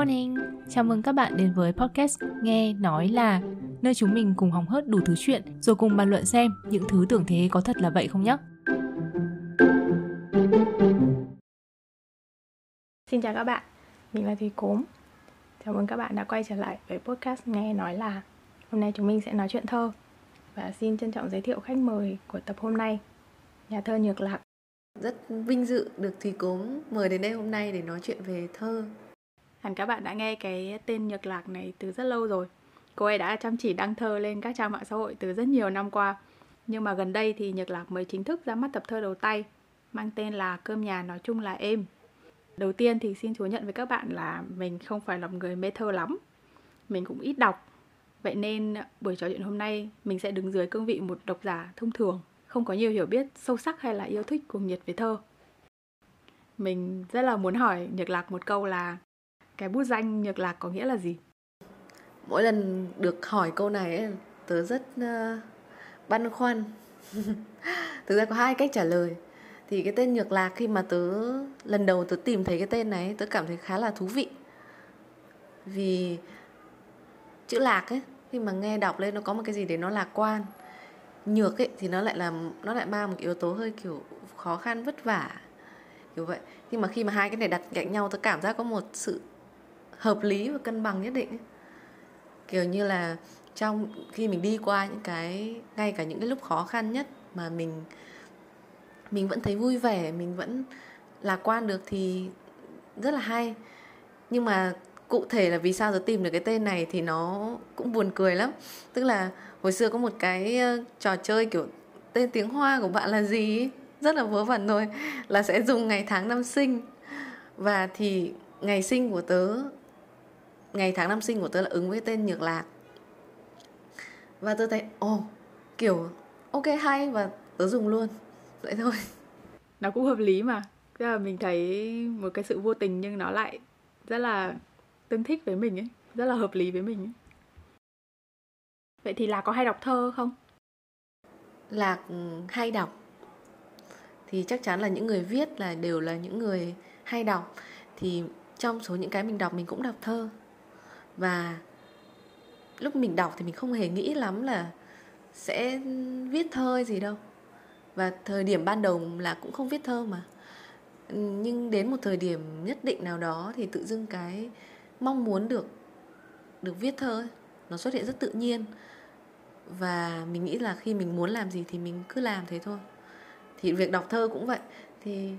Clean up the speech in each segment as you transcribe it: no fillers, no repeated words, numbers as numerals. morning! Chào mừng các bạn đến với podcast Nghe Nói Là, nơi chúng mình cùng hóng hớt đủ thứ chuyện rồi cùng bàn luận xem những thứ tưởng thế có thật là vậy không nhé. Xin chào các bạn, mình là Thùy Cốm. Chào mừng các bạn đã quay trở lại với podcast Nghe Nói Là. Hôm nay chúng mình sẽ nói chuyện thơ và xin trân trọng giới thiệu khách mời của tập hôm nay, nhà thơ Nhược Lạc. Rất vinh dự được Thùy Cốm mời đến đây hôm nay để nói chuyện về thơ. Hẳn các bạn đã nghe cái tên Nhược Lạc này từ rất lâu rồi. Cô ấy đã chăm chỉ đăng thơ lên các trang mạng xã hội từ rất nhiều năm qua. Nhưng mà gần đây thì Nhược Lạc mới chính thức ra mắt tập thơ đầu tay, mang tên là Cơm Nhà Nói Chung Là Êm. Đầu tiên thì xin thú nhận với các bạn là mình không phải là một người mê thơ lắm. Mình cũng ít đọc. Vậy nên buổi trò chuyện hôm nay mình sẽ đứng dưới cương vị một độc giả thông thường, không có nhiều hiểu biết sâu sắc hay là yêu thích cuồng nhiệt về thơ. Mình rất là muốn hỏi Nhược Lạc một câu là cái bút danh Nhược Lạc có nghĩa là gì? Mỗi lần được hỏi câu này ấy, tớ rất băn khoăn. Thực ra có hai cách trả lời. Thì cái tên Nhược Lạc, khi mà lần đầu tớ tìm thấy cái tên này, tớ cảm thấy khá là thú vị. Vì chữ lạc ấy, khi mà nghe đọc lên nó có một cái gì đấy nó lạc quan. Nhược ấy thì nó lại mang một yếu tố hơi kiểu khó khăn, vất vả, kiểu vậy. Nhưng mà khi mà hai cái này đặt cạnh nhau, tôi cảm giác có một sự hợp lý và cân bằng nhất định ấy. Kiểu như là trong khi mình đi qua những cái, ngay cả những cái lúc khó khăn nhất mà mình vẫn thấy vui vẻ, mình vẫn lạc quan được thì rất là hay. Nhưng mà cụ thể là vì sao tôi tìm được cái tên này thì nó cũng buồn cười lắm. Tức là hồi xưa có một cái trò chơi kiểu tên tiếng Hoa của bạn là gì ấy, rất là vớ vẩn thôi, là sẽ dùng ngày tháng năm sinh. Và thì ngày tháng năm sinh của tớ là ứng với tên Nhược Lạc. Và tớ thấy kiểu ok hay, và tớ dùng luôn. Vậy thôi. Nó cũng hợp lý mà. Tức là mình thấy một cái sự vô tình nhưng nó lại rất là tương thích với mình ấy, rất là hợp lý với mình ấy. Vậy thì Lạc có hay đọc thơ không? Lạc hay đọc thì chắc chắn là những người viết là đều là những người hay đọc. Thì trong số những cái mình đọc, mình cũng đọc thơ. Và lúc mình đọc thì mình không hề nghĩ lắm là sẽ viết thơ hay gì đâu. Và thời điểm ban đầu là cũng không viết thơ mà. Nhưng đến một thời điểm nhất định nào đó thì tự dưng cái mong muốn được viết thơ ấy, nó xuất hiện rất tự nhiên. Và mình nghĩ là khi mình muốn làm gì thì mình cứ làm thế thôi. Thì việc đọc thơ cũng vậy. Thì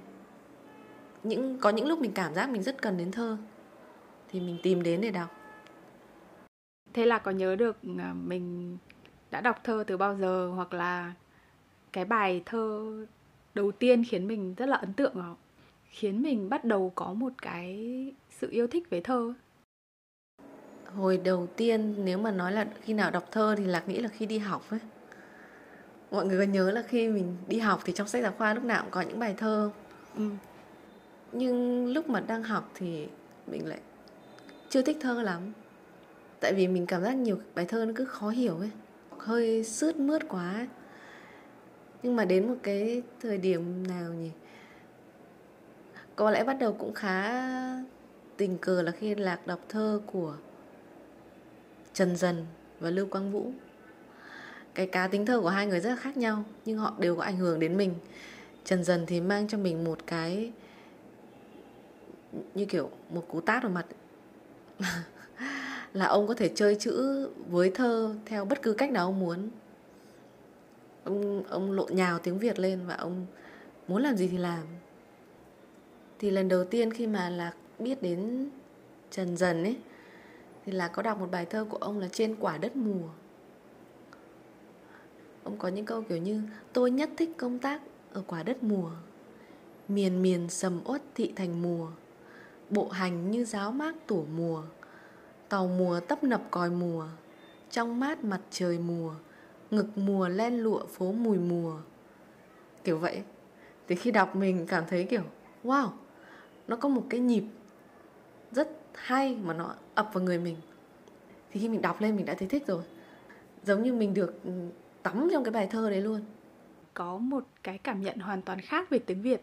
có những lúc mình cảm giác mình rất cần đến thơ thì mình tìm đến để đọc. Thế là có nhớ được mình đã đọc thơ từ bao giờ, hoặc là cái bài thơ đầu tiên khiến mình rất là ấn tượng không? Khiến mình bắt đầu có một cái sự yêu thích về thơ. Hồi đầu tiên nếu mà nói là khi nào đọc thơ thì Lạc nghĩ là khi đi học ấy. Mọi người có nhớ là khi mình đi học thì trong sách giáo khoa lúc nào cũng có những bài thơ. Nhưng lúc mà đang học thì mình lại chưa thích thơ lắm. Tại vì mình cảm giác nhiều bài thơ nó cứ khó hiểu ấy, hơi sướt mướt quá ấy. Nhưng mà đến một cái thời điểm nào nhỉ, có lẽ bắt đầu cũng khá tình cờ là khi Lạc đọc thơ của Trần Dần và Lưu Quang Vũ. Cái cá tính thơ của hai người rất là khác nhau, nhưng họ đều có ảnh hưởng đến mình. Trần Dần thì mang cho mình một cái như kiểu một cú tát vào mặt. Là ông có thể chơi chữ với thơ theo bất cứ cách nào ông muốn. Ông lộn nhào tiếng Việt lên và ông muốn làm gì thì làm. Thì lần đầu tiên khi mà Lạc biết đến Trần Dần ấy, thì Lạc có đọc một bài thơ của ông là Trên Quả Đất Mùa. Ông có những câu kiểu như: tôi nhất thích công tác ở quả đất mùa, miền miền sầm uất thị thành mùa, bộ hành như giáo mát tủa mùa, tàu mùa tấp nập còi mùa, trong mát mặt trời mùa, ngực mùa len lụa phố mùi mùa. Kiểu vậy. Thì khi đọc mình cảm thấy kiểu wow, nó có một cái nhịp rất hay mà nó ập vào người mình. Thì khi mình đọc lên mình đã thấy thích rồi, giống như mình được tắm trong cái bài thơ đấy luôn. Có một cái cảm nhận hoàn toàn khác về tiếng Việt,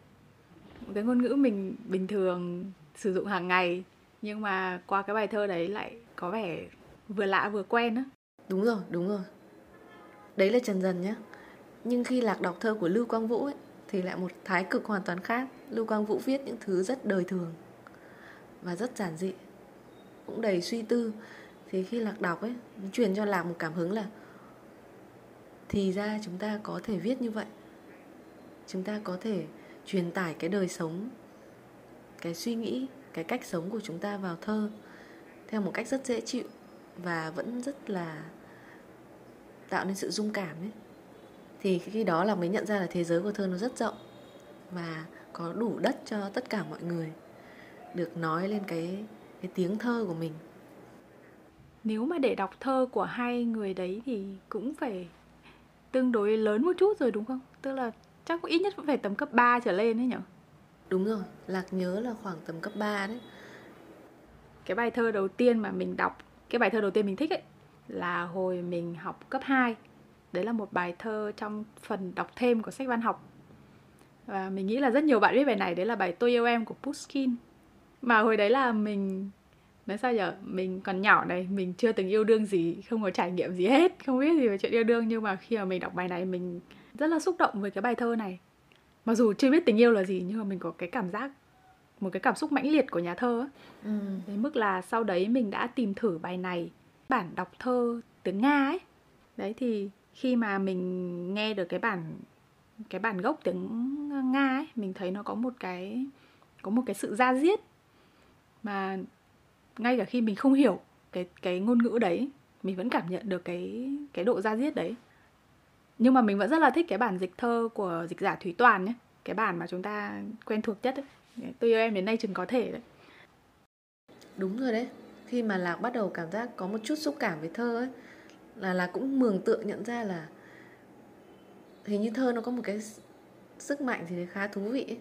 một cái ngôn ngữ mình bình thường sử dụng hàng ngày. Nhưng mà qua cái bài thơ đấy lại có vẻ vừa lạ vừa quen á. Đúng rồi, đúng rồi. Đấy là Trần Dần nhé. Nhưng khi Lạc đọc thơ của Lưu Quang Vũ ấy, thì lại một thái cực hoàn toàn khác. Lưu Quang Vũ viết những thứ rất đời thường và rất giản dị, cũng đầy suy tư. Thì khi Lạc đọc ấy, truyền cho Lạc một cảm hứng là thì ra chúng ta có thể viết như vậy. Chúng ta có thể truyền tải cái đời sống, cái suy nghĩ, cái cách sống của chúng ta vào thơ theo một cách rất dễ chịu và vẫn rất là tạo nên sự rung cảm ấy. Thì khi đó là mới nhận ra là thế giới của thơ nó rất rộng và có đủ đất cho tất cả mọi người được nói lên cái tiếng thơ của mình. Nếu mà để đọc thơ của hai người đấy thì cũng phải tương đối lớn một chút rồi đúng không? Tức là chắc ít nhất cũng phải tầm cấp 3 trở lên đấy nhở? Đúng rồi, Lạc nhớ là khoảng tầm cấp 3 đấy. Cái bài thơ đầu tiên mà mình đọc, cái bài thơ đầu tiên mình thích ấy là hồi mình học cấp 2. Đấy là một bài thơ trong phần đọc thêm của sách văn học. Và mình nghĩ là rất nhiều bạn biết bài này. Đấy là bài Tôi yêu em của Pushkin. Mà hồi đấy là mình, nói sao nhở, mình còn nhỏ này, mình chưa từng yêu đương gì, không có trải nghiệm gì hết, không biết gì về chuyện yêu đương. Nhưng mà khi mà mình đọc bài này, mình rất là xúc động với cái bài thơ này. Mặc dù chưa biết tình yêu là gì, nhưng mà mình có cái cảm giác, một cái cảm xúc mãnh liệt của nhà thơ ấy. Đến mức là sau đấy mình đã tìm thử bài này, bản đọc thơ tiếng Nga ấy. Đấy thì khi mà mình nghe được cái bản gốc tiếng Nga ấy, mình thấy nó có một cái sự da diết mà ngay cả khi mình không hiểu cái ngôn ngữ đấy, mình vẫn cảm nhận được cái độ da diết đấy. Nhưng mà mình vẫn rất là thích cái bản dịch thơ của dịch giả Thúy Toàn nhé, cái bản mà chúng ta quen thuộc nhất ấy. Tôi yêu em đến nay chừng có thể đấy. Đúng rồi đấy. Khi mà Lạc bắt đầu cảm giác có một chút xúc cảm với thơ ấy, là Lạc cũng mường tượng nhận ra là hình như thơ nó có một cái sức mạnh thì khá thú vị ấy.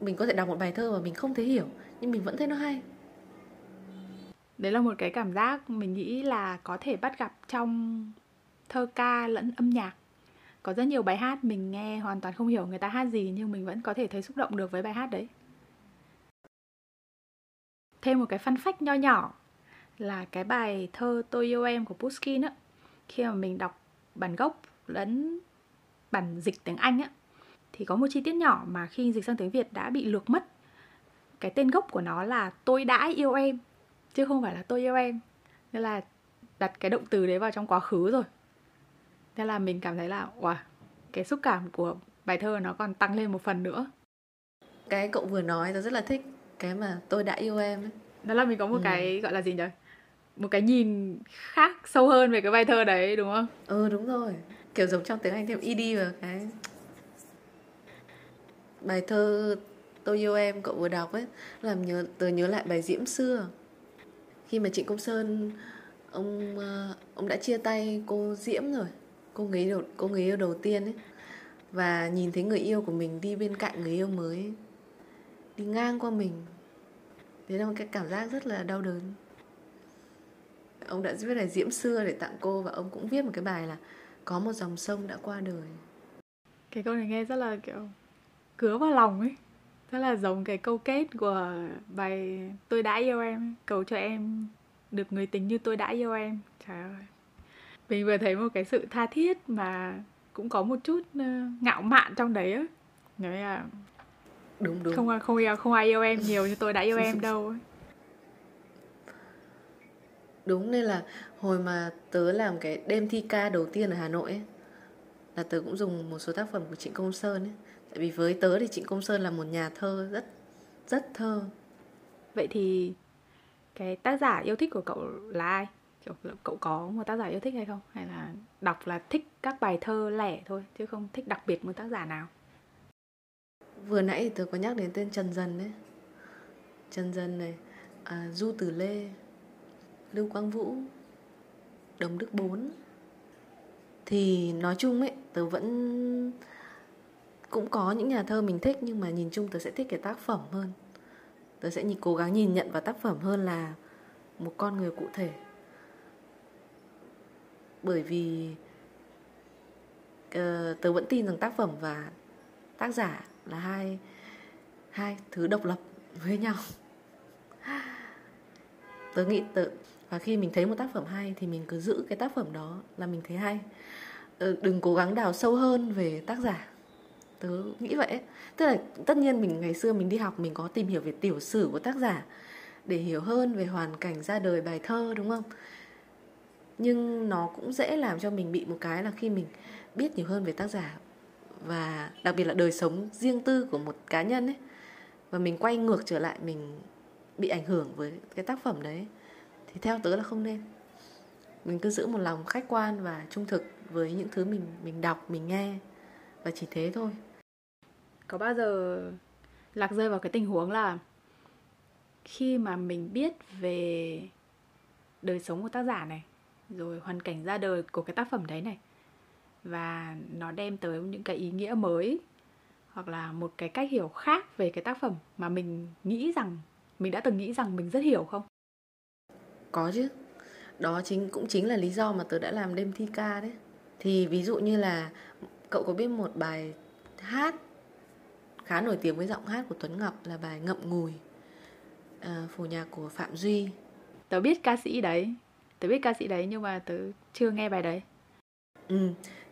Mình có thể đọc một bài thơ mà mình không thể hiểu, nhưng mình vẫn thấy nó hay. Đấy là một cái cảm giác mình nghĩ là có thể bắt gặp trong thơ ca lẫn âm nhạc. Có rất nhiều bài hát mình nghe hoàn toàn không hiểu người ta hát gì, nhưng mình vẫn có thể thấy xúc động được với bài hát đấy. Thêm một cái fun fact nho nhỏ là cái bài thơ Tôi yêu em của Pushkin á, khi mà mình đọc bản gốc lẫn bản dịch tiếng Anh á, thì có một chi tiết nhỏ mà khi dịch sang tiếng Việt đã bị lược mất. Cái tên gốc của nó là Tôi đã yêu em, chứ không phải là tôi yêu em. Nên là đặt cái động từ đấy vào trong quá khứ rồi. Nên là mình cảm thấy là wow, cái xúc cảm của bài thơ nó còn tăng lên một phần nữa. Cái cậu vừa nói tôi rất là thích, cái mà tôi đã yêu em ấy. Đó là mình có một cái gọi là gì nhỉ? Một cái nhìn khác sâu hơn về cái bài thơ đấy đúng không? Ừ đúng rồi. Kiểu giống trong tiếng Anh thêm ED vào cái bài thơ Tôi yêu em cậu vừa đọc ấy, làm nhớ, tớ nhớ lại bài Diễm xưa. Khi mà Trịnh Công Sơn ông đã chia tay cô Diễm rồi, cô người yêu đầu tiên ấy, và nhìn thấy người yêu của mình đi bên cạnh người yêu mới ấy, đi ngang qua mình. Thế là một cái cảm giác rất là đau đớn. Ông đã viết bài Diễm xưa để tặng cô, và ông cũng viết một cái bài là Có một dòng sông đã qua đời. Cái câu này nghe rất là kiểu cứa vào lòng ấy. Rất là giống cái câu kết của bài Tôi đã yêu em, cầu cho em được người tình như tôi đã yêu em. Trời ơi, mình vừa thấy một cái sự tha thiết mà cũng có một chút ngạo mạn trong đấy ấy. Nói là đúng. Không ai yêu em nhiều như tôi đã yêu em đâu ấy. Đúng, nên là hồi mà tớ làm cái đêm thi ca đầu tiên ở Hà Nội ấy, là tớ cũng dùng một số tác phẩm của Trịnh Công Sơn ấy. Tại vì với tớ thì Trịnh Công Sơn là một nhà thơ rất rất thơ. Vậy thì cái tác giả yêu thích của cậu là ai? Cậu có một tác giả yêu thích hay không? Hay là đọc là thích các bài thơ lẻ thôi, chứ không thích đặc biệt một tác giả nào? Vừa nãy thì tớ có nhắc đến tên Trần Dần đấy. Trần Dần này, Du Tử Lê, Lưu Quang Vũ, Đồng Đức 4. Thì nói chung ấy, tớ vẫn cũng có những nhà thơ mình thích, nhưng mà nhìn chung tớ sẽ thích cái tác phẩm hơn. Tớ sẽ cố gắng nhìn nhận vào tác phẩm hơn là một con người cụ thể. Bởi vì tớ vẫn tin rằng tác phẩm và tác giả là hai thứ độc lập với nhau. tớ nghĩ và khi mình thấy một tác phẩm hay thì mình cứ giữ cái tác phẩm đó là mình thấy hay, đừng cố gắng đào sâu hơn về tác giả. Tớ nghĩ vậy. Tức là tất nhiên mình ngày xưa mình đi học mình có tìm hiểu về tiểu sử của tác giả để hiểu hơn về hoàn cảnh ra đời bài thơ, đúng không? Nhưng nó cũng dễ làm cho mình bị một cái là khi mình biết nhiều hơn về tác giả và đặc biệt là đời sống riêng tư của một cá nhân ấy, và mình quay ngược trở lại mình bị ảnh hưởng với cái tác phẩm đấy, thì theo tớ là không nên. Mình cứ giữ một lòng khách quan và trung thực với những thứ mình đọc, mình nghe, và chỉ thế thôi. Có bao giờ Lạc rơi vào cái tình huống là khi mà mình biết về đời sống của tác giả này, rồi hoàn cảnh ra đời của cái tác phẩm đấy này, và nó đem tới những cái ý nghĩa mới hoặc là một cái cách hiểu khác về cái tác phẩm mà mình nghĩ rằng mình đã từng nghĩ rằng mình rất hiểu không? Có chứ. Đó cũng chính là lý do mà tớ đã làm đêm thi ca đấy. Thì ví dụ như là cậu có biết một bài hát khá nổi tiếng với giọng hát của Tuấn Ngọc là bài Ngậm Ngùi, phổ nhạc của Phạm Duy. Tớ biết ca sĩ đấy nhưng mà tớ chưa nghe bài đấy.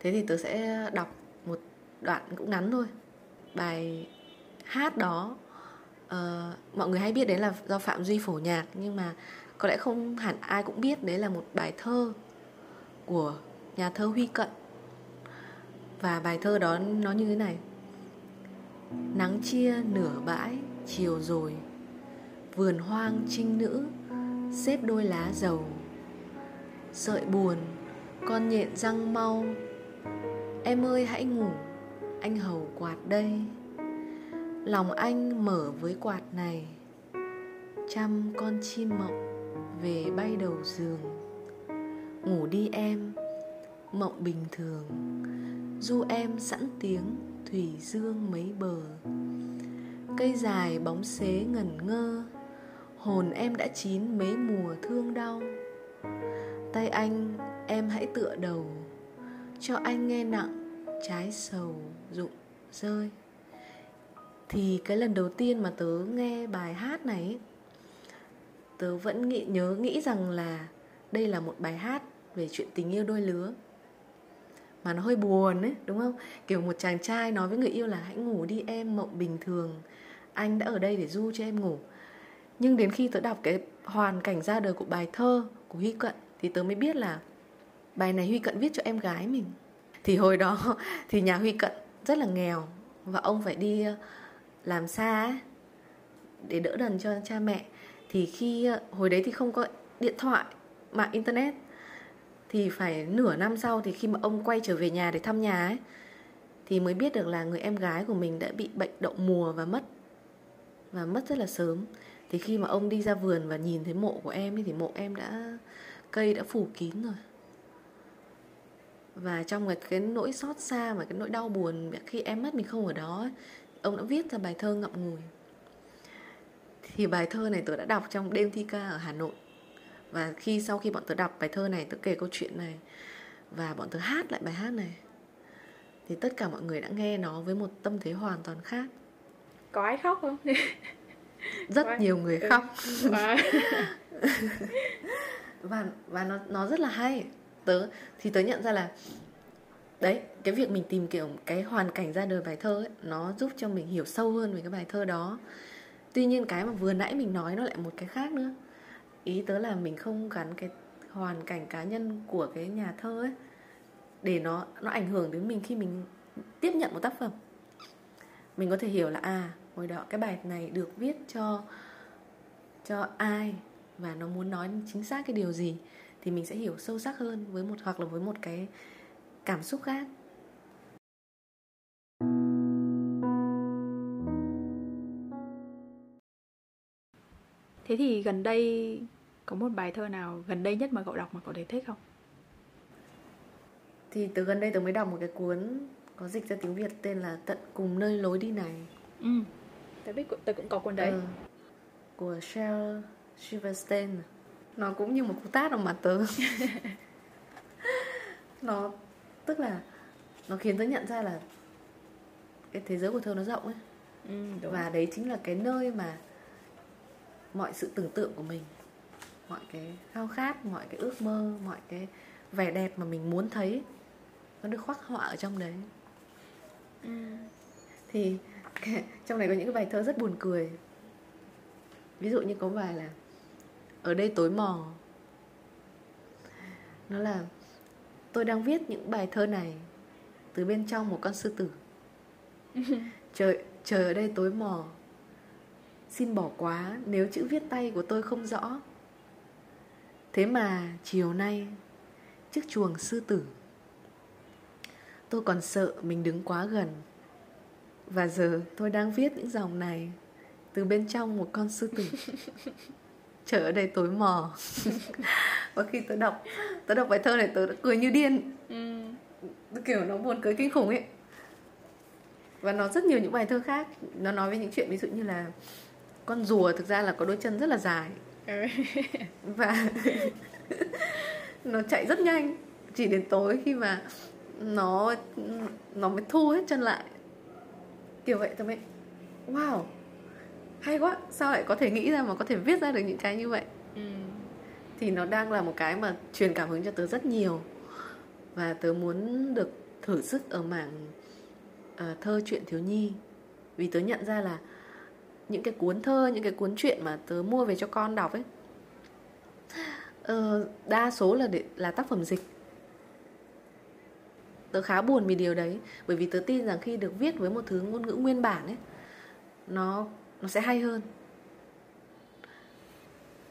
Thế thì tớ sẽ đọc một đoạn cũng ngắn thôi. Bài hát đó mọi người hay biết đấy là do Phạm Duy phổ nhạc, nhưng mà có lẽ không hẳn ai cũng biết đấy là một bài thơ của nhà thơ Huy Cận. Và bài thơ đó nó như thế này: nắng chia nửa bãi chiều rồi, vườn hoang trinh nữ xếp đôi lá dầu, sợi buồn con nhện răng mau, em ơi hãy ngủ anh hầu quạt đây, lòng anh mở với quạt này, trăm con chim mộng về bay đầu giường, ngủ đi em mộng bình thường, du em sẵn tiếng thủy dương mấy bờ, cây dài bóng xế ngẩn ngơ, hồn em đã chín mấy mùa thương đau, tay anh em hãy tựa đầu, cho anh nghe nặng trái sầu rụng rơi. Thì cái lần đầu tiên mà tớ nghe bài hát này, tớ vẫn nghĩ rằng là đây là một bài hát về chuyện tình yêu đôi lứa, mà nó hơi buồn ấy, đúng không? Kiểu một chàng trai nói với người yêu là hãy ngủ đi em mộng bình thường, anh đã ở đây để du cho em ngủ. Nhưng đến khi tớ đọc cái hoàn cảnh ra đời của bài thơ của Huy Cận thì tớ mới biết là bài này Huy Cận viết cho em gái mình. Thì hồi đó thì nhà Huy Cận rất là nghèo và ông phải đi làm xa ấy, để đỡ đần cho cha mẹ. Thì khi hồi đấy thì không có điện thoại, mạng internet, thì phải nửa năm sau thì khi mà ông quay trở về nhà để thăm nhà ấy, thì mới biết được là người em gái của mình đã bị bệnh đậu mùa và mất rất là sớm. Thì khi mà ông đi ra vườn và nhìn thấy mộ của em ấy, thì mộ em cây đã phủ kín rồi. Và trong cái nỗi xót xa và cái nỗi đau buồn khi em mất mình không ở đó ấy, ông đã viết ra bài thơ Ngậm Ngùi. Thì bài thơ này tớ đã đọc trong đêm thi ca ở Hà Nội. Và sau khi bọn tớ đọc bài thơ này, tớ kể câu chuyện này và bọn tớ hát lại bài hát này, thì tất cả mọi người đã nghe nó với một tâm thế hoàn toàn khác. Có ai khóc không? Rất nhiều người khóc. Và nó rất là hay. Tớ nhận ra là đấy, cái việc mình tìm kiểu cái hoàn cảnh ra đời bài thơ ấy, nó giúp cho mình hiểu sâu hơn về cái bài thơ đó. Tuy nhiên cái mà vừa nãy mình nói nó lại một cái khác nữa. Ý tớ là mình không gắn cái hoàn cảnh cá nhân của cái nhà thơ ấy để nó ảnh hưởng đến mình khi mình tiếp nhận một tác phẩm. Mình có thể hiểu là hồi đó cái bài này được viết cho ai và nó muốn nói chính xác cái điều gì, thì mình sẽ hiểu sâu sắc hơn với một cái cảm xúc khác. Thế thì gần đây có một bài thơ nào gần đây nhất mà cậu đọc mà cậu thấy thích không? Thì từ gần đây tớ mới đọc một cái cuốn có dịch ra tiếng Việt tên là Tận cùng nơi lối đi này. Tớ cũng có cuốn đấy. Của Shel Silverstein Stein. Nó cũng như một cú tát vào mặt tớ. Nó tức là nó khiến tớ nhận ra là cái thế giới của thơ nó rộng ấy. Và đấy chính là cái nơi mà mọi sự tưởng tượng của mình mọi cái khao khát, mọi cái ước mơ, mọi cái vẻ đẹp mà mình muốn thấy nó được khắc họa ở trong đấy. Thì trong này có những cái bài thơ rất buồn cười. Ví dụ như có bài là Ở đây tối mò. Nó là tôi đang viết những bài thơ này từ bên trong một con sư tử. Trời ở đây tối mò, xin bỏ quá nếu chữ viết tay của tôi không rõ. Thế mà chiều nay trước chuồng sư tử, tôi còn sợ mình đứng quá gần. Và giờ tôi đang viết những dòng này từ bên trong một con sư tử. Trời ở đây tối mò. Và khi tôi đọc bài thơ này tôi đã cười như điên. Kiểu nó buồn cười kinh khủng ấy. Và nó rất nhiều những bài thơ khác. Nó nói về những chuyện ví dụ như là con rùa thực ra là có đôi chân rất là dài. Và nó chạy rất nhanh. Chỉ đến tối khi mà nó mới thu hết chân lại. Kiểu vậy. Tôi mới wow, hay quá, sao lại có thể nghĩ ra mà có thể viết ra được những cái như vậy. Thì nó đang là một cái mà truyền cảm hứng cho tớ rất nhiều. Và tớ muốn được thử sức ở mảng thơ truyện thiếu nhi. Vì tớ nhận ra là những cái cuốn thơ, những cái cuốn truyện mà tớ mua về cho con đọc ấy, đa số là tác phẩm dịch. Tớ khá buồn vì điều đấy. Bởi vì tớ tin rằng khi được viết với một thứ ngôn ngữ nguyên bản ấy, nó sẽ hay hơn.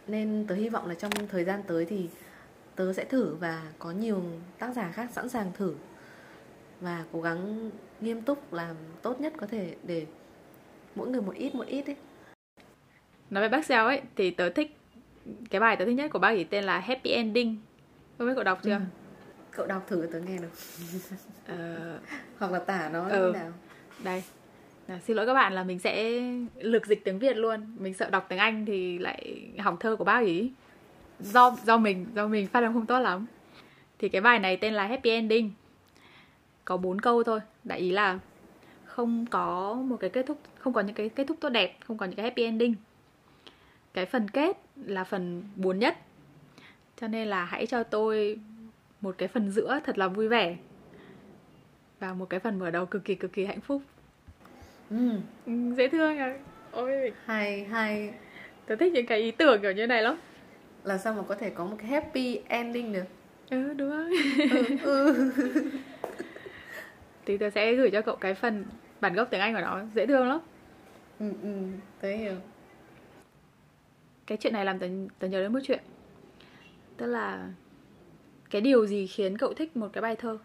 Nên tớ hy vọng là trong thời gian tới thì tớ sẽ thử, và có nhiều tác giả khác sẵn sàng thử, và cố gắng nghiêm túc làm tốt nhất có thể để mỗi người một ít ấy. Nói về bác Shel ấy thì tớ thích cái bài tớ thích nhất của bác ấy tên là Happy Ending. Không biết cậu đọc chưa? Cậu đọc thử tớ nghe được. Hoặc là tả nó như thế nào. Đây. Xin lỗi các bạn là mình sẽ lược dịch tiếng Việt luôn. Mình sợ đọc tiếng Anh thì lại hỏng thơ của bác ấy. Do mình phát âm không tốt lắm. Thì cái bài này tên là Happy Ending. Có 4 câu thôi. Đại ý là không có một cái kết thúc, không có những cái kết thúc tốt đẹp, không có những cái happy ending. Cái phần kết là phần buồn nhất. Cho nên là hãy cho tôi một cái phần giữa thật là vui vẻ, và một cái phần mở đầu cực kỳ hạnh phúc. Dễ thương à. Ôi, hay. Tôi thích những cái ý tưởng kiểu như này lắm. Là sao mà có thể có một cái happy ending được. Đúng rồi. Thì tôi sẽ gửi cho cậu cái phần bản gốc tiếng Anh của nó. Dễ thương lắm. Tớ hiểu. Cái chuyện này làm tớ nhớ đến một chuyện. Tức là cái điều gì khiến cậu thích một cái bài thơ?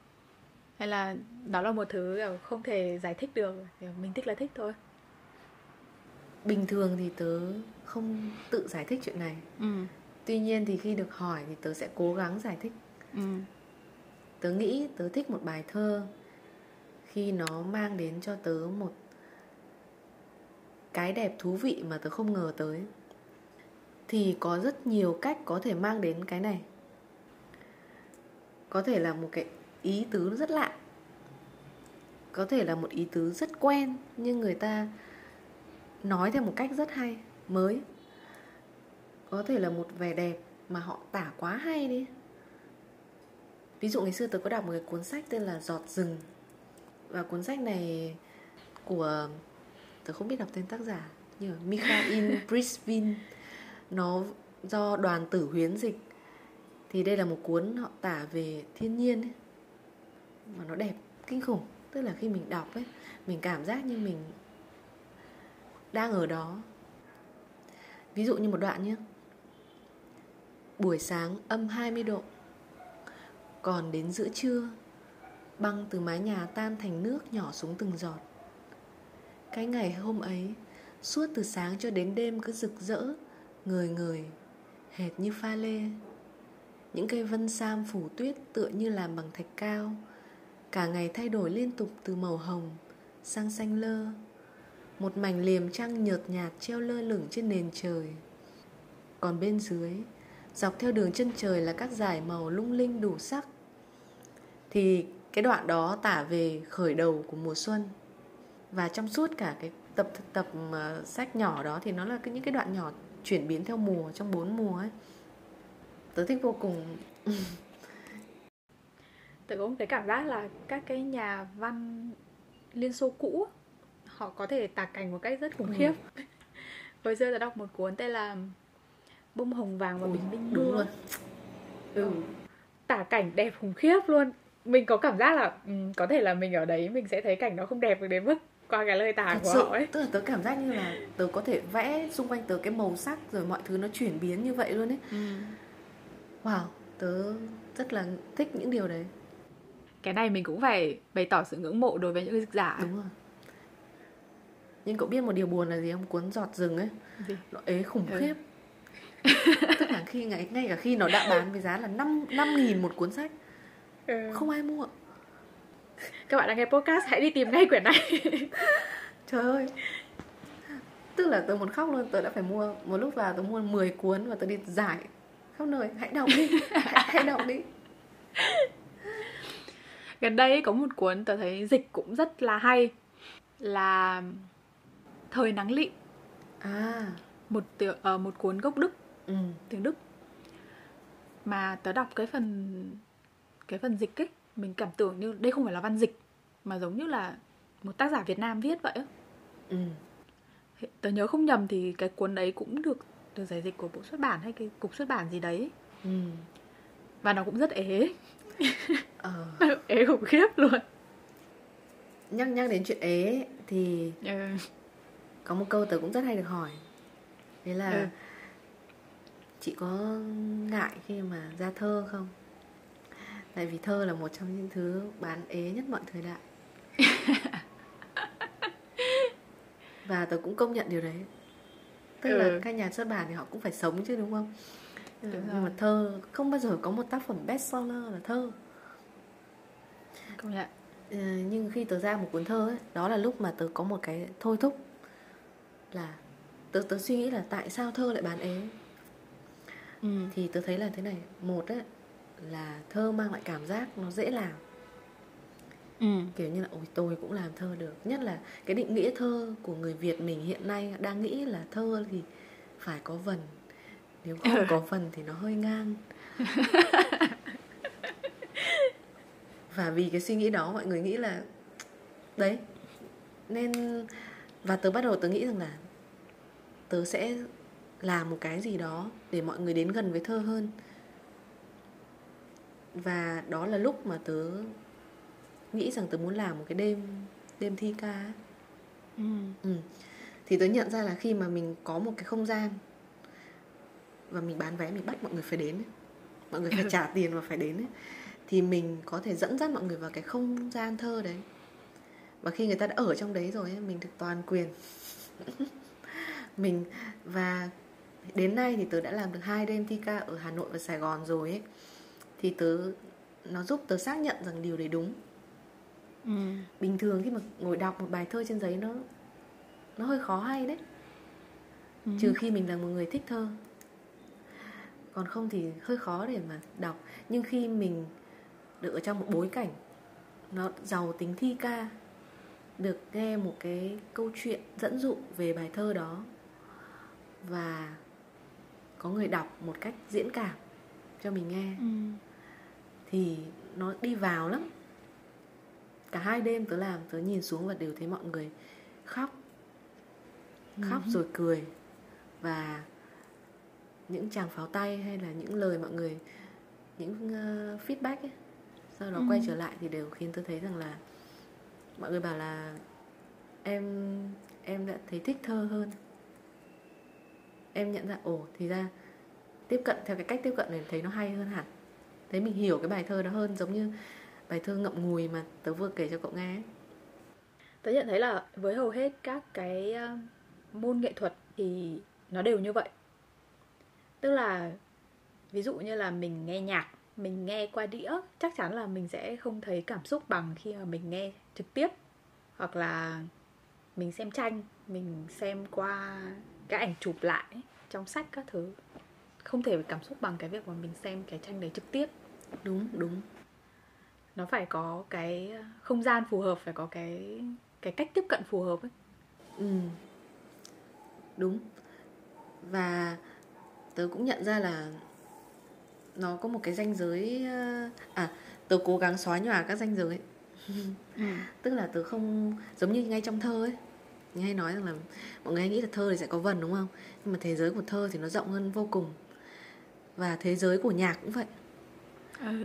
Hay là đó là một thứ không thể giải thích được, mình thích là thích thôi? Bình thường thì tớ không tự giải thích chuyện này. Tuy nhiên thì khi được hỏi thì tớ sẽ cố gắng giải thích. Tớ nghĩ tớ thích một bài thơ khi nó mang đến cho tớ một cái đẹp thú vị mà tớ không ngờ tới. Thì có rất nhiều cách có thể mang đến cái này. Có thể là một cái ý tứ rất lạ, có thể là một ý tứ rất quen nhưng người ta nói theo một cách rất hay, mới. Có thể là một vẻ đẹp mà họ tả quá hay đi. Ví dụ ngày xưa tớ có đọc một cái cuốn sách tên là Giọt Rừng. Và cuốn sách này của, tớ không biết đọc tên tác giả, nhưng Mikhail Brisvin, nó do Đoàn Tử Huyến dịch. Thì đây là một cuốn họ tả về thiên nhiên ấy, mà nó đẹp kinh khủng. Tức là khi mình đọc ấy, mình cảm giác như mình đang ở đó. Ví dụ như một đoạn nhé. Buổi sáng âm 20 độ, còn đến giữa trưa băng từ mái nhà tan thành nước nhỏ xuống từng giọt. Cái ngày hôm ấy, suốt từ sáng cho đến đêm cứ rực rỡ, ngời ngời, hệt như pha lê. Những cây vân sam phủ tuyết tựa như làm bằng thạch cao, cả ngày thay đổi liên tục từ màu hồng sang xanh lơ. Một mảnh liềm trăng nhợt nhạt treo lơ lửng trên nền trời. Còn bên dưới, dọc theo đường chân trời là các dải màu lung linh đủ sắc. Thì cái đoạn đó tả về khởi đầu của mùa xuân. Và trong suốt cả cái tập sách nhỏ đó thì nó là những cái đoạn nhỏ chuyển biến theo mùa, trong 4 mùa ấy. tớ thích vô cùng. Tớ cũng cái cảm giác là các cái nhà văn Liên Xô cũ họ có thể tả cảnh một cách rất khủng khiếp. Hồi xưa tớ đọc một cuốn tên là Bông hồng vàng và Bình minh đúng luôn. Tả cảnh đẹp khủng khiếp luôn. Mình có cảm giác là có thể là mình ở đấy mình sẽ thấy cảnh nó không đẹp được đến mức qua cái lời tả thật của sự, họ ấy. Tức là tớ cảm giác như là tớ có thể vẽ xung quanh tớ cái màu sắc rồi mọi thứ nó chuyển biến như vậy luôn ấy. Wow, tớ rất là thích những điều đấy. Cái này mình cũng phải bày tỏ sự ngưỡng mộ đối với những dịch giả. Đúng rồi. Nhưng cậu biết một điều buồn là gì không? Cuốn Giọt Rừng ấy gì? Nó ế khủng khiếp. Tức là khi ngay cả khi nó đã bán với giá là 5.000 một cuốn sách, không ai mua. Các bạn đang nghe podcast hãy đi tìm ngay quyển này. Trời ơi. Tức là tớ muốn khóc luôn. Tớ đã phải mua. Một lúc là tớ mua 10 cuốn và tớ đi giải khắp nơi. Hãy đọc đi. Hãy đọc đi. Gần đây có một cuốn tớ thấy dịch cũng rất là hay, là Thời Nắng Lỵ. Một cuốn gốc Đức, tiếng Đức. Mà tớ đọc cái phần dịch ấy, mình cảm tưởng như đây không phải là văn dịch mà giống như là một tác giả Việt Nam viết vậy. Tớ nhớ không nhầm thì cái cuốn đấy cũng được giải dịch của Bộ Xuất bản hay cái Cục Xuất bản gì đấy. Và nó cũng rất ế. Ế khủng khiếp luôn. Nhắc đến chuyện ế thì có một câu tớ cũng rất hay được hỏi. Đấy là chị có ngại khi mà ra thơ không? Tại vì thơ là một trong những thứ bán ế nhất mọi thời đại. Và tớ cũng công nhận điều đấy. Tức là các nhà xuất bản thì họ cũng phải sống chứ đúng không? Nhưng mà thơ không bao giờ có một tác phẩm bestseller là thơ. Công nhận. Nhưng khi tớ ra một cuốn thơ ấy, đó là lúc mà tớ có một cái thôi thúc là tớ suy nghĩ là tại sao thơ lại bán ế. Thì tớ thấy là thế này. Một ấy, là thơ mang lại cảm giác nó dễ làm. Kiểu như là ôi tôi cũng làm thơ được. Nhất là cái định nghĩa thơ của người Việt mình hiện nay đang nghĩ là thơ thì phải có vần, nếu không có vần thì nó hơi ngang. Và vì cái suy nghĩ đó mọi người nghĩ là đấy nên. Và tớ bắt đầu tớ nghĩ rằng là tớ sẽ làm một cái gì đó để mọi người đến gần với thơ hơn. Và đó là lúc mà tớ nghĩ rằng tớ muốn làm một cái đêm thi ca. Thì tớ nhận ra là khi mà mình có một cái không gian và mình bán vé, mình bắt mọi người phải đến ấy. Mọi người phải trả tiền và phải đến ấy. Thì mình có thể dẫn dắt mọi người vào cái không gian thơ đấy. Và khi người ta đã ở trong đấy rồi ấy, mình được toàn quyền. Mình. Và đến nay thì tớ đã làm được 2 đêm thi ca ở Hà Nội và Sài Gòn rồi ấy. Thì nó giúp tớ xác nhận rằng điều đấy đúng. Bình thường khi mà ngồi đọc một bài thơ trên giấy nó hơi khó hay đấy. Trừ khi mình là một người thích thơ, còn không thì hơi khó để mà đọc. Nhưng khi mình được ở trong một bối cảnh nó giàu tính thi ca, được nghe một cái câu chuyện dẫn dụ về bài thơ đó và có người đọc một cách diễn cảm cho mình nghe, thì nó đi vào lắm. Cả 2 đêm tớ làm, tớ nhìn xuống và đều thấy mọi người khóc rồi cười. Và những tràng pháo tay hay là những lời mọi người, những feedback ấy, sau đó quay trở lại thì đều khiến tớ thấy rằng là mọi người bảo là em đã thấy thích thơ hơn. Em nhận ra ồ, thì ra tiếp cận theo cái cách tiếp cận này thấy nó hay hơn hẳn. Thấy mình hiểu cái bài thơ đó hơn, giống như bài thơ Ngậm Ngùi mà tớ vừa kể cho cậu nghe. Tớ nhận thấy là với hầu hết các cái môn nghệ thuật thì nó đều như vậy. Tức là ví dụ như là mình nghe nhạc, mình nghe qua đĩa, chắc chắn là mình sẽ không thấy cảm xúc bằng khi mà mình nghe trực tiếp. Hoặc là mình xem tranh, mình xem qua cái ảnh chụp lại trong sách các thứ, không thể cảm xúc bằng cái việc mà mình xem cái tranh đấy trực tiếp. Đúng. Nó phải có cái không gian phù hợp, phải có cái cách tiếp cận phù hợp ấy. Đúng. Và tớ cũng nhận ra là nó có một cái ranh giới, tớ cố gắng xóa nhòa các ranh giới. Tức là tớ không, giống như ngay trong thơ ấy, người hay nói rằng là mọi người hay nghĩ là thơ thì sẽ có vần, đúng không? Nhưng mà thế giới của thơ thì nó rộng hơn vô cùng. Và thế giới của nhạc cũng vậy.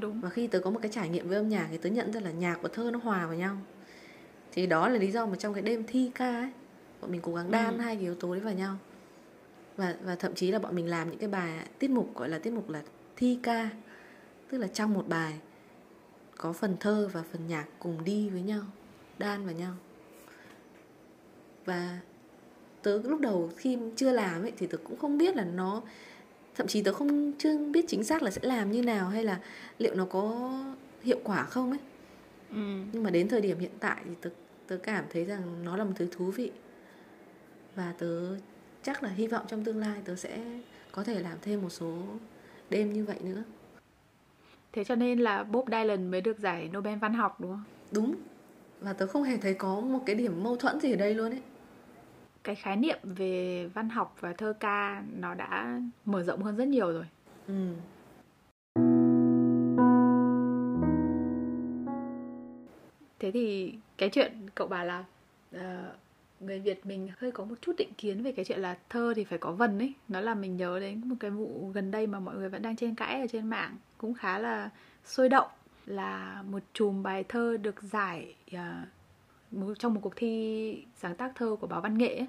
Đúng. Và khi tớ có một cái trải nghiệm với âm nhạc thì tớ nhận ra là nhạc và thơ nó hòa vào nhau. Thì đó là lý do mà trong cái đêm thi ca ấy, bọn mình cố gắng đan hai cái yếu tố đấy vào nhau. Và thậm chí là bọn mình làm những cái bài tiết mục gọi là tiết mục là thi ca. Tức là trong một bài có phần thơ và phần nhạc cùng đi với nhau, đan vào nhau. Và tớ lúc đầu khi chưa làm ấy, thì tớ cũng không biết là nó, thậm chí tớ chưa biết chính xác là sẽ làm như nào hay là liệu nó có hiệu quả không ấy. Nhưng mà đến thời điểm hiện tại thì tớ cảm thấy rằng nó là một thứ thú vị. Và tớ chắc là hy vọng trong tương lai tớ sẽ có thể làm thêm một số đêm như vậy nữa. Thế cho nên là Bob Dylan mới được giải Nobel văn học, đúng không? Đúng. Và tớ không hề thấy có một cái điểm mâu thuẫn gì ở đây luôn ấy. Cái khái niệm về văn học và thơ ca nó đã mở rộng hơn rất nhiều rồi. Thế thì cái chuyện cậu bảo là người Việt mình hơi có một chút định kiến về cái chuyện là thơ thì phải có vần ấy, nó làm mình nhớ đến một cái vụ gần đây mà mọi người vẫn đang tranh cãi ở trên mạng, cũng khá là sôi động, là một chùm bài thơ được giải trong một cuộc thi sáng tác thơ của báo Văn Nghệ ấy.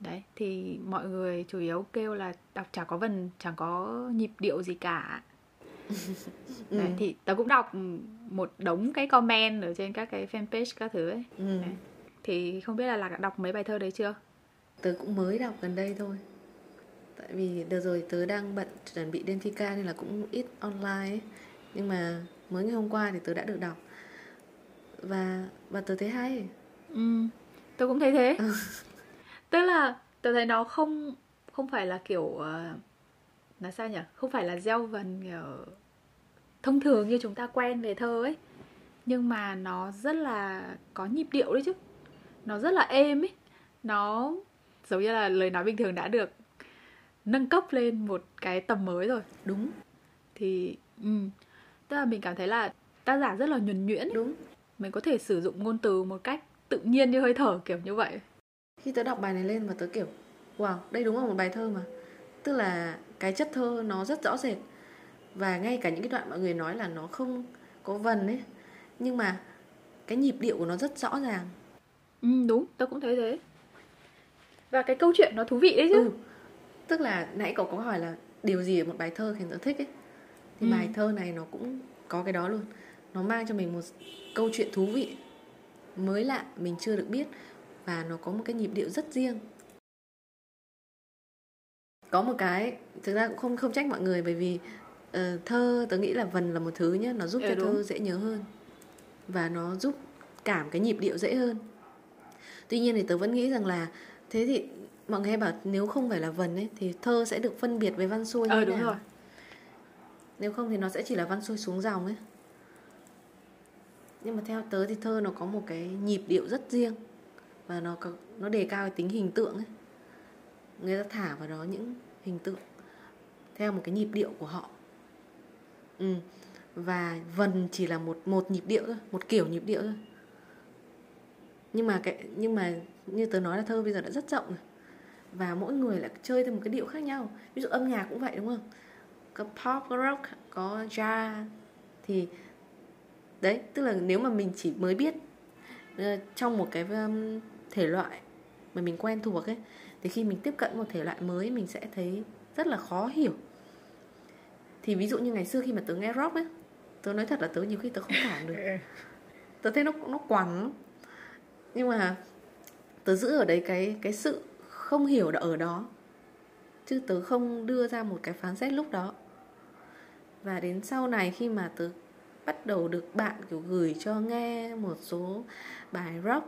Đấy, thì mọi người chủ yếu kêu là đọc chả có vần, chẳng có nhịp điệu gì cả. Đấy, thì tớ cũng đọc một đống cái comment ở trên các cái fanpage các thứ ấy. Đấy. Thì không biết là Lạc đã đọc mấy bài thơ đấy chưa? Tớ cũng mới đọc gần đây thôi. Tại vì đợt rồi tớ đang bận chuẩn bị đêm thi ca nên là cũng ít online ấy. Nhưng mà mới ngày hôm qua thì tớ đã được đọc. Và tớ thấy hay. Tớ cũng thấy thế. Tức là tớ thấy nó không phải là kiểu là sao nhỉ? Không phải là gieo vần thông thường như chúng ta quen về thơ ấy. Nhưng mà nó rất là có nhịp điệu đấy chứ. Nó rất là êm ấy. Nó giống như là lời nói bình thường đã được nâng cấp lên một cái tầm mới rồi. Đúng. Thì tức là mình cảm thấy là tác giả rất là nhuần nhuyễn. Đúng. Mình có thể sử dụng ngôn từ một cách tự nhiên như hơi thở, kiểu như vậy. Khi tớ đọc bài này lên mà tớ kiểu wow, đây đúng là một bài thơ mà. Tức là cái chất thơ nó rất rõ rệt. Và ngay cả những cái đoạn mọi người nói là nó không có vần ấy, nhưng mà cái nhịp điệu của nó rất rõ ràng. Đúng, tớ cũng thấy thế. Và cái câu chuyện nó thú vị đấy chứ. Tức là nãy cậu có hỏi là điều gì ở một bài thơ khiến tớ thích ấy. Thì bài thơ này nó cũng có cái đó luôn. Nó mang cho mình một câu chuyện thú vị, mới lạ, mình chưa được biết. Và nó có một cái nhịp điệu rất riêng. Có một cái, thực ra cũng không trách mọi người. Bởi vì thơ, tớ nghĩ là vần là một thứ nhá. Nó giúp cho thơ dễ nhớ hơn. Và nó giúp cảm cái nhịp điệu dễ hơn. Tuy nhiên thì tớ vẫn nghĩ rằng là thế thì mọi người hay bảo nếu không phải là vần ấy thì thơ sẽ được phân biệt với văn xuôi như thế nào. Rồi. Nếu không thì nó sẽ chỉ là văn xuôi xuống dòng ấy. Nhưng mà theo tớ thì thơ nó có một cái nhịp điệu rất riêng. Và nó đề cao cái tính hình tượng ấy. Người ta thả vào đó những hình tượng theo một cái nhịp điệu của họ. Và vần chỉ là một nhịp điệu thôi, một kiểu nhịp điệu thôi. Nhưng mà như tớ nói là thơ bây giờ đã rất rộng rồi. Và mỗi người lại chơi theo một cái điệu khác nhau. Ví dụ âm nhạc cũng vậy, đúng không? Có pop, có rock, có jazz. Thì đấy, tức là nếu mà mình chỉ mới biết trong một cái thể loại mà mình quen thuộc ấy, thì khi mình tiếp cận một thể loại mới mình sẽ thấy rất là khó hiểu. Thì ví dụ như ngày xưa khi mà tớ nghe rock ấy, tớ nói thật là tớ nhiều khi tớ không cảm được. Tớ thấy nó quằn. Nhưng mà tớ giữ ở đấy cái sự không hiểu ở đó. Chứ tớ không đưa ra một cái phán xét lúc đó. Và đến sau này khi mà tớ bắt đầu được bạn kiểu gửi cho nghe một số bài rock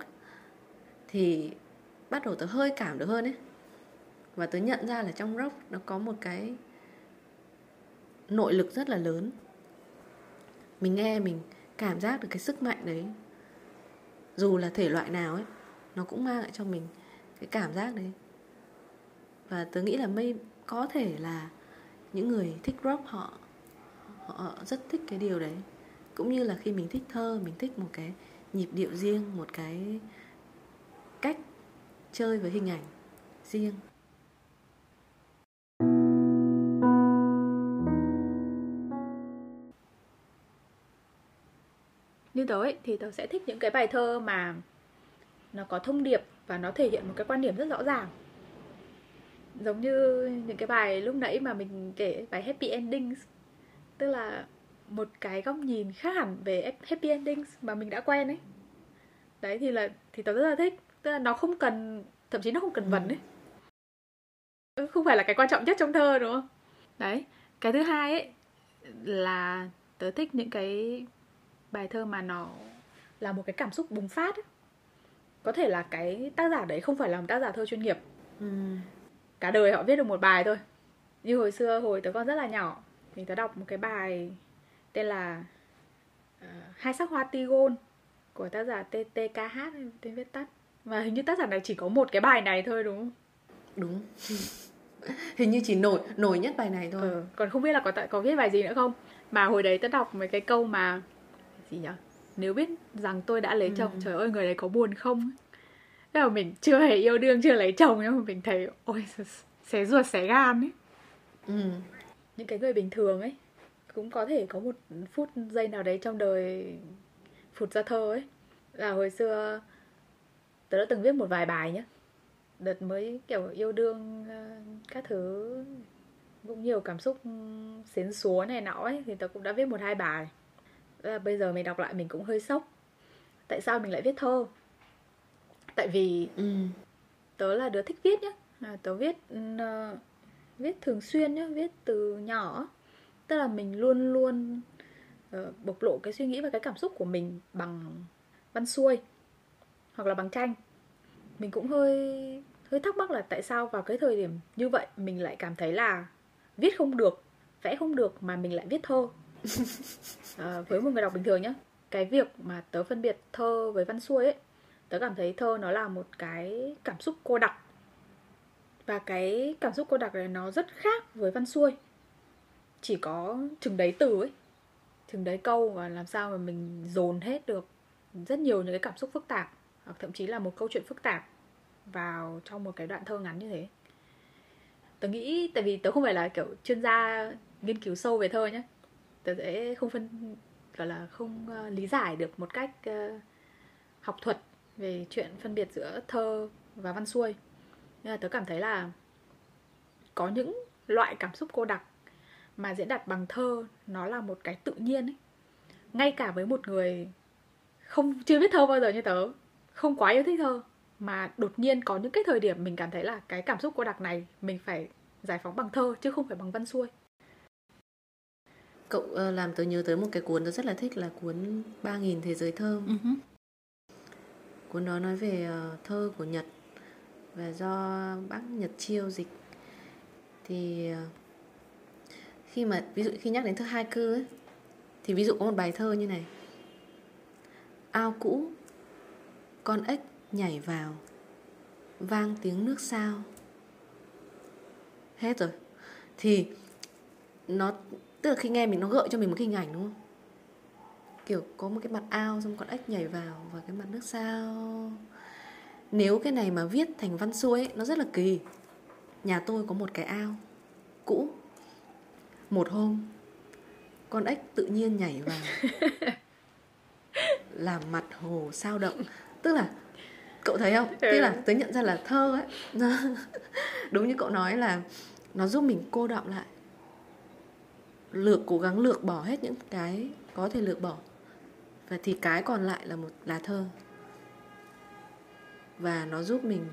thì bắt đầu tớ hơi cảm được hơn ấy. Và tớ nhận ra là trong rock nó có một cái nội lực rất là lớn. Mình nghe mình cảm giác được cái sức mạnh đấy. Dù là thể loại nào ấy, nó cũng mang lại cho mình cái cảm giác đấy. Và tớ nghĩ là có thể là những người thích rock họ rất thích cái điều đấy. Cũng như là khi mình thích thơ, mình thích một cái nhịp điệu riêng, một cái cách chơi với hình ảnh riêng. Như tớ ấy, thì tớ sẽ thích những cái bài thơ mà nó có thông điệp và nó thể hiện một cái quan điểm rất rõ ràng. Giống như những cái bài lúc nãy mà mình kể, bài Happy Endings. Tức là một cái góc nhìn khác hẳn về Happy Endings mà mình đã quen ấy. Đấy thì tớ rất là thích. Tức là nó không cần, thậm chí nó không cần vần ấy. Không phải là cái quan trọng nhất trong thơ đúng không? Đấy, cái thứ hai ấy là tớ thích những cái bài thơ mà nó là một cái cảm xúc bùng phát ấy. Có thể là cái tác giả đấy không phải là một tác giả thơ chuyên nghiệp, cả đời họ viết được một bài thôi. Như hồi xưa, hồi tớ còn rất là nhỏ, mình tớ đọc một cái bài tên là Hai Sắc Hoa Ti Gôn của tác giả TTKH, tên viết tắt. Mà hình như tác giả này chỉ có một cái bài này thôi đúng không? Đúng. Hình như chỉ nổi nhất bài này thôi. Còn không biết là có viết bài gì nữa không. Mà hồi đấy tớ đọc mấy cái câu mà gì nhỉ? Nếu biết rằng tôi đã lấy chồng, trời ơi người đấy có buồn không? Thế là mình chưa hề yêu đương, chưa lấy chồng nhưng mà mình thấy ôi xé ruột xé gan ấy. Những cái người bình thường ấy cũng có thể có một phút giây nào đấy trong đời phụt ra thơ ấy. Là hồi xưa tớ đã từng viết một vài bài nhá. Đợt mới kiểu yêu đương các thứ cũng nhiều cảm xúc xến xúa này nọ ấy, thì tớ cũng đã viết một hai bài. Bây giờ mình đọc lại mình cũng hơi sốc. Tại sao mình lại viết thơ? Tại vì tớ là đứa thích viết nhá. Tớ viết thường xuyên nhá, viết từ nhỏ. Tức là mình luôn luôn bộc lộ cái suy nghĩ và cái cảm xúc của mình bằng văn xuôi hoặc là bằng tranh. Mình cũng hơi thắc mắc là tại sao vào cái thời điểm như vậy mình lại cảm thấy là viết không được, vẽ không được mà mình lại viết thơ. Với một người đọc bình thường nhá, cái việc mà tớ phân biệt thơ với văn xuôi ấy, tớ cảm thấy thơ nó là một cái cảm xúc cô đặc. Và cái cảm xúc cô đặc này nó rất khác với văn xuôi. Chỉ có chừng đấy từ ấy, chừng đấy câu và làm sao mà mình dồn hết được rất nhiều những cái cảm xúc phức tạp, hoặc thậm chí là một câu chuyện phức tạp vào trong một cái đoạn thơ ngắn như thế. Tớ nghĩ, tại vì tớ không phải là kiểu chuyên gia nghiên cứu sâu về thơ nhá, tớ sẽ không gọi là không lý giải được một cách học thuật về chuyện phân biệt giữa thơ và văn xuôi. Nên là tớ cảm thấy là có những loại cảm xúc cô đặc mà diễn đạt bằng thơ nó là một cái tự nhiên ấy. Ngay cả với một người chưa biết thơ bao giờ như tớ, không quá yêu thích thơ, mà đột nhiên có những cái thời điểm mình cảm thấy là cái cảm xúc cô đặc này mình phải giải phóng bằng thơ chứ không phải bằng văn xuôi. Cậu làm tớ nhớ tới một cái cuốn tớ rất là thích là cuốn 3000 thế giới thơ. Cuốn đó nói về thơ của Nhật và do bác Nhật Chiêu dịch. Thì khi mà ví dụ khi nhắc đến thơ haiku ấy, thì ví dụ có một bài thơ như này: ao cũ con ếch nhảy vào, vang tiếng nước sao. Hết rồi. Thì nó tức là khi nghe mình, nó gợi cho mình một hình ảnh đúng không? Kiểu có một cái mặt ao, xong con ếch nhảy vào và cái mặt nước sao. Nếu cái này mà viết thành văn xuôi ấy, nó rất là kỳ. Nhà tôi có một cái ao cũ. Một hôm con ếch tự nhiên nhảy vào làm mặt hồ sao động. Tức là cậu thấy không? Tức là tớ nhận ra là thơ ấy đúng như cậu nói là nó giúp mình cô đọng lại, cố gắng lược bỏ hết những cái có thể lược bỏ, và thì cái còn lại là thơ. Và nó giúp mình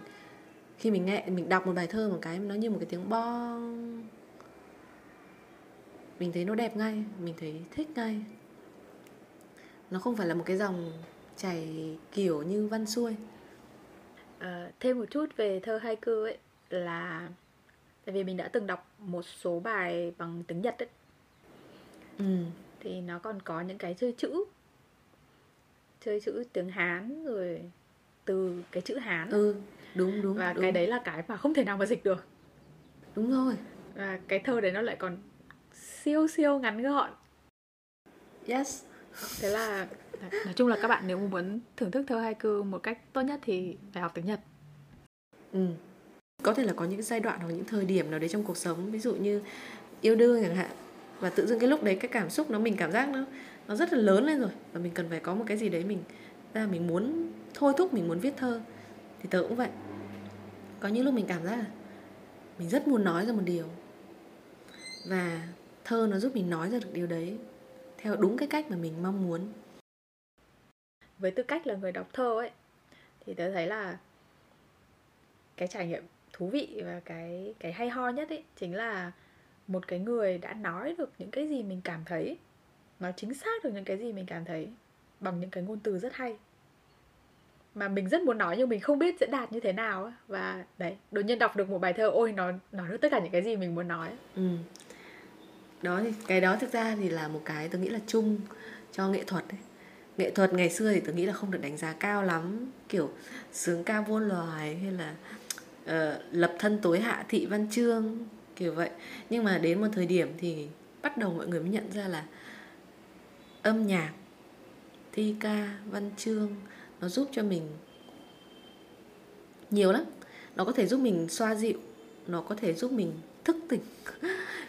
khi mình nghe, mình đọc một bài thơ một cái nó như một cái tiếng bong, mình thấy nó đẹp ngay, mình thấy thích ngay. Nó không phải là một cái dòng chảy kiểu như văn xuôi. Thêm một chút về thơ haiku ấy là tại vì mình đã từng đọc một số bài bằng tiếng Nhật ấy. Thì nó còn có những cái chơi chữ tiếng Hán rồi từ cái chữ Hán. Đúng. Và đúng. Cái đấy là cái mà không thể nào mà dịch được. Đúng rồi. Và cái thơ đấy nó lại còn siêu siêu ngắn gọn. Yes. Thế là nói chung là các bạn nếu muốn thưởng thức thơ haiku một cách tốt nhất thì phải học tiếng Nhật. Ừ. Có thể là có những giai đoạn hoặc những thời điểm nào đấy trong cuộc sống, ví dụ như yêu đương chẳng hạn, và tự dưng cái lúc đấy cái cảm xúc nó, mình cảm giác nó rất là lớn lên rồi, và mình cần phải có một cái gì đấy mình muốn thôi thúc, mình muốn viết thơ. Thì tớ cũng vậy. Có những lúc mình cảm giác là mình rất muốn nói ra một điều, và thơ nó giúp mình nói ra được điều đấy theo đúng cái cách mà mình mong muốn. Với tư cách là người đọc thơ ấy, thì tớ thấy là cái trải nghiệm thú vị và cái hay ho nhất ấy chính là một cái người đã nói được những cái gì mình cảm thấy, nói chính xác được những cái gì mình cảm thấy bằng những cái ngôn từ rất hay mà mình rất muốn nói nhưng mình không biết diễn đạt như thế nào ấy. Và đấy, đột nhiên đọc được một bài thơ, ôi nó nói được tất cả những cái gì mình muốn nói. Ừ. Đó, thì cái đó thực ra thì là một cái tôi nghĩ là chung cho nghệ thuật ấy. Nghệ thuật ngày xưa thì tôi nghĩ là không được đánh giá cao lắm, kiểu sướng ca vô loài hay là lập thân tối hạ thị văn chương kiểu vậy. Nhưng mà đến một thời điểm thì bắt đầu mọi người mới nhận ra là âm nhạc, thi ca, văn chương nó giúp cho mình nhiều lắm. Nó có thể giúp mình xoa dịu, nó có thể giúp mình thức tỉnh.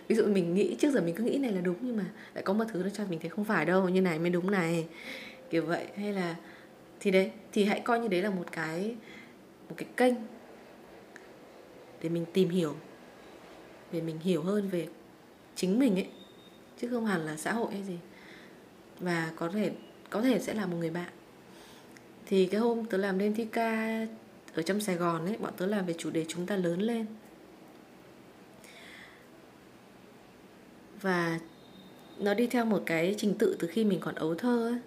Ví dụ mình nghĩ, trước giờ mình cứ nghĩ này là đúng, nhưng mà lại có một thứ nó cho mình thấy không phải đâu, như này mới đúng này, kiểu vậy. Hay là thì đấy, thì hãy coi như đấy là một cái kênh để mình tìm hiểu, để mình hiểu hơn về chính mình ấy, chứ không hẳn là xã hội hay gì. Và có thể sẽ là một người bạn. Thì cái hôm tớ làm đêm thi ca ở trong Sài Gòn ấy, bọn tớ làm về chủ đề chúng ta lớn lên. Và nó đi theo một cái trình tự từ khi mình còn ấu thơ ấy,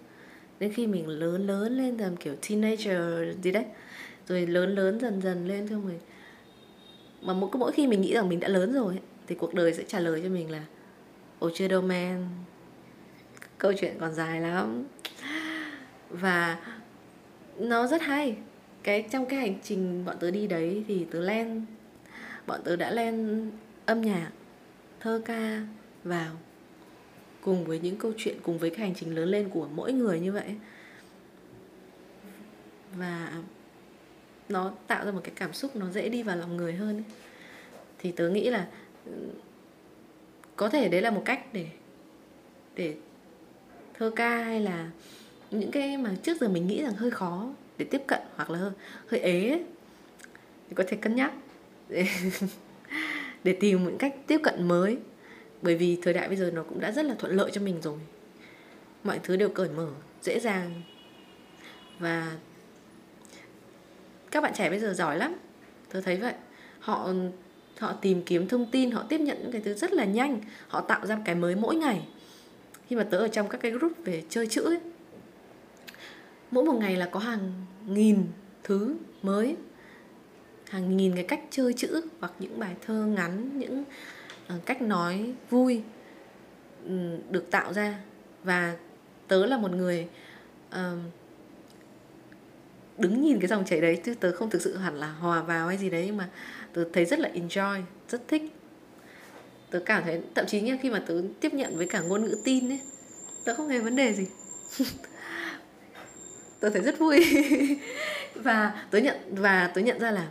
đến khi mình lớn lên làm kiểu teenager gì đấy, rồi lớn dần lên thôi. Mà mỗi khi mình nghĩ rằng mình đã lớn rồi ấy, thì cuộc đời sẽ trả lời cho mình là ôi chưa đâu man, câu chuyện còn dài lắm. Và nó rất hay. Trong cái hành trình bọn tớ đi đấy thì bọn tớ đã len âm nhạc, thơ ca vào cùng với những câu chuyện, cùng với cái hành trình lớn lên của mỗi người như vậy. Và nó tạo ra một cái cảm xúc nó dễ đi vào lòng người hơn ấy. Thì tớ nghĩ là có thể đấy là một cách để thơ ca hay là những cái mà trước giờ mình nghĩ rằng hơi khó để tiếp cận hoặc là hơi ế ấy, thì có thể cân nhắc để tìm những cách tiếp cận mới. Bởi vì thời đại bây giờ nó cũng đã rất là thuận lợi cho mình rồi, mọi thứ đều cởi mở, dễ dàng. Và các bạn trẻ bây giờ giỏi lắm, tôi thấy vậy. Họ tìm kiếm thông tin, họ tiếp nhận những cái thứ rất là nhanh, họ tạo ra cái mới mỗi ngày. Khi mà tớ ở trong các cái group về chơi chữ ấy, mỗi một ngày là có hàng nghìn thứ mới, hàng nghìn cái cách chơi chữ, hoặc những bài thơ ngắn, những cách nói vui được tạo ra. Và tớ là một người đứng nhìn cái dòng chảy đấy, chứ tớ không thực sự hẳn là hòa vào hay gì đấy, nhưng mà tớ thấy rất là enjoy, rất thích. Tớ cảm thấy, thậm chí như khi mà tớ tiếp nhận với cả ngôn ngữ tin ấy, tớ không hề vấn đề gì. Tớ thấy rất vui. Và tớ nhận ra là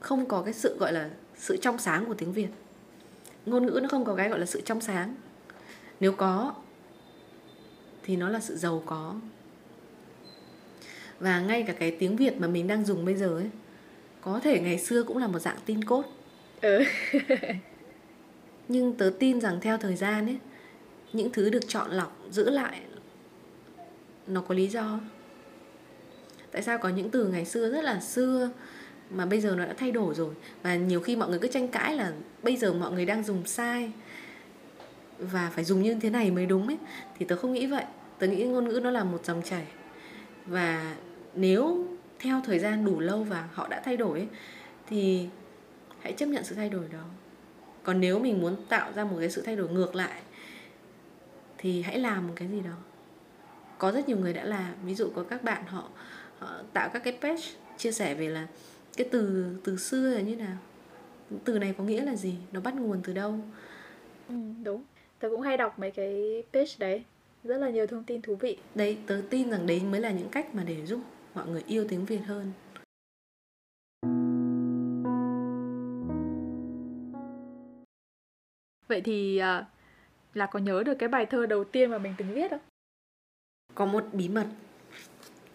không có cái sự gọi là sự trong sáng của tiếng Việt. Ngôn ngữ nó không có cái gọi là sự trong sáng. Nếu có thì nó là sự giàu có. Và ngay cả cái tiếng Việt mà mình đang dùng bây giờ ấy, có thể ngày xưa cũng là một dạng tin cốt. Ừ. Nhưng tớ tin rằng theo thời gian ấy, những thứ được chọn lọc, giữ lại, nó có lý do. Tại sao có những từ ngày xưa rất là xưa mà bây giờ nó đã thay đổi rồi. Và nhiều khi mọi người cứ tranh cãi là bây giờ mọi người đang dùng sai và phải dùng như thế này mới đúng ấy. Thì tớ không nghĩ vậy. Tớ nghĩ ngôn ngữ nó là một dòng chảy. Và nếu theo thời gian đủ lâu và họ đã thay đổi ấy, thì hãy chấp nhận sự thay đổi đó. Còn nếu mình muốn tạo ra một cái sự thay đổi ngược lại thì hãy làm một cái gì đó. Có rất nhiều người đã làm. Ví dụ có các bạn họ tạo các cái page chia sẻ về là cái từ xưa là như nào, từ này có nghĩa là gì, nó bắt nguồn từ đâu. Ừ, đúng. Tớ cũng hay đọc mấy cái page đấy, rất là nhiều thông tin thú vị. Đấy, tớ tin rằng đấy mới là những cách mà để giúp mọi người yêu tiếng Việt hơn. Vậy thì là có nhớ được cái bài thơ đầu tiên mà mình từng viết không? Có một bí mật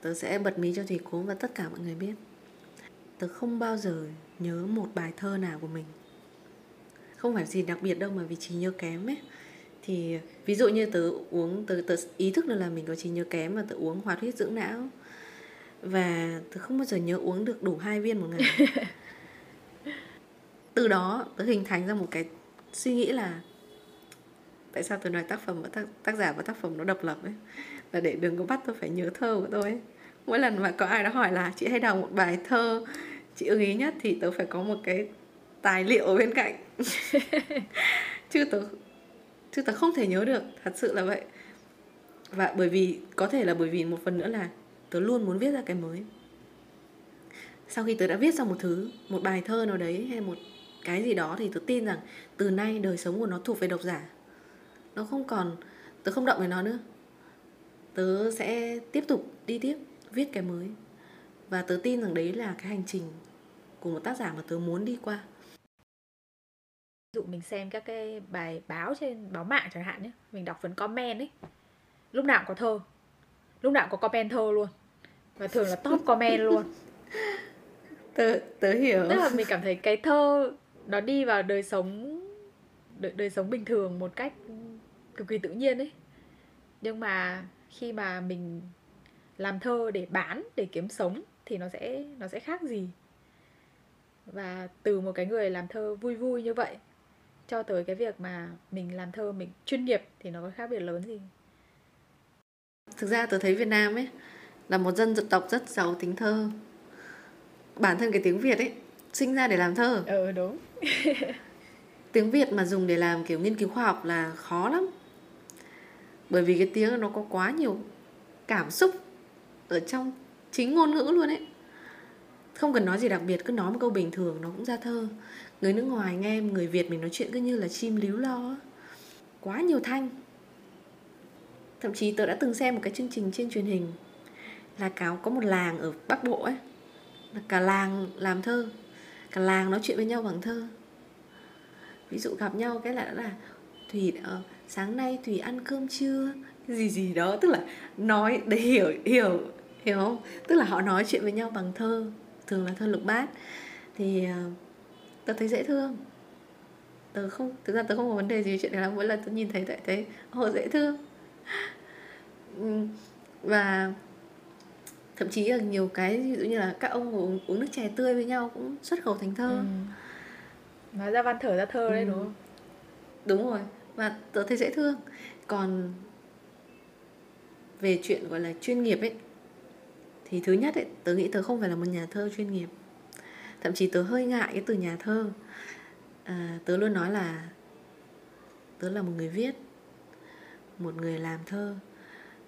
tớ sẽ bật mí cho Thùy Cốm và tất cả mọi người biết. Tớ không bao giờ nhớ một bài thơ nào của mình. Không phải gì đặc biệt đâu mà vì trí nhớ kém ấy. Thì ví dụ như tớ uống, tớ ý thức được là mình có trí nhớ kém mà tớ uống hoạt huyết dưỡng não. Và tớ không bao giờ nhớ uống được đủ 2 viên một ngày. Từ đó tớ hình thành ra một cái suy nghĩ là tại sao tôi nói tác giả và tác phẩm nó độc lập ấy, là để đừng có bắt tôi phải nhớ thơ của tôi ấy. Mỗi lần mà có ai đó hỏi là chị hãy đọc một bài thơ chị ưng ý nhất thì tôi phải có một cái tài liệu ở bên cạnh. chứ tôi không thể nhớ được, thật sự là vậy. Và bởi vì có thể là bởi vì một phần nữa là tôi luôn muốn viết ra cái mới. Sau khi tôi đã viết ra một bài thơ nào đấy hay một cái gì đó thì tôi tin rằng từ nay đời sống của nó thuộc về độc giả. Nó không còn, tớ không động về nó nữa. Tớ sẽ tiếp tục đi tiếp, viết cái mới. Và tớ tin rằng đấy là cái hành trình của một tác giả mà tớ muốn đi qua. Ví dụ mình xem các cái bài báo trên báo mạng chẳng hạn nhé, mình đọc phần comment ấy, lúc nào cũng có thơ, lúc nào cũng có comment thơ luôn. Và thường là top comment luôn. Tớ hiểu. Tức là mình cảm thấy cái thơ nó đi vào đời sống bình thường một cách cực kỳ tự nhiên ấy. Nhưng mà khi mà mình làm thơ để bán, để kiếm sống thì nó sẽ khác gì. Và từ một cái người làm thơ vui vui như vậy cho tới cái việc mà mình làm thơ mình chuyên nghiệp thì nó có khác biệt lớn gì. Thực ra tôi thấy Việt Nam ấy là một dân tộc rất giàu tính thơ. Bản thân cái tiếng Việt ấy sinh ra để làm thơ. Ừ, đúng. Tiếng Việt mà dùng để làm kiểu nghiên cứu khoa học là khó lắm. Bởi vì cái tiếng nó có quá nhiều cảm xúc ở trong chính ngôn ngữ luôn ấy. Không cần nói gì đặc biệt, cứ nói một câu bình thường nó cũng ra thơ. Người nước ngoài nghe người Việt mình nói chuyện cứ như là chim líu lo. Quá nhiều thanh. Thậm chí tôi đã từng xem một cái chương trình trên truyền hình là có một làng ở Bắc Bộ ấy, là cả làng làm thơ, cả làng nói chuyện với nhau bằng thơ. Ví dụ gặp nhau cái là Thùy sáng nay Thùy ăn cơm chưa, gì gì đó, tức là nói để hiểu không? Tức là họ nói chuyện với nhau bằng thơ, thường là thơ lục bát. Thì tớ thấy dễ thương. Thực ra tớ không có vấn đề gì chuyện này lắm, mỗi lần tớ nhìn thấy thấy họ dễ thương. Và thậm chí là nhiều cái ví dụ như là các ông uống nước chè tươi với nhau cũng xuất khẩu thành thơ. Nói ra văn thở ra thơ đấy, đúng không? Đúng rồi, và tớ thấy dễ thương. Còn về chuyện gọi là chuyên nghiệp ấy thì thứ nhất ấy, tớ nghĩ tớ không phải là một nhà thơ chuyên nghiệp. Thậm chí tớ hơi ngại cái từ nhà thơ. Tớ luôn nói là tớ là một người viết, một người làm thơ.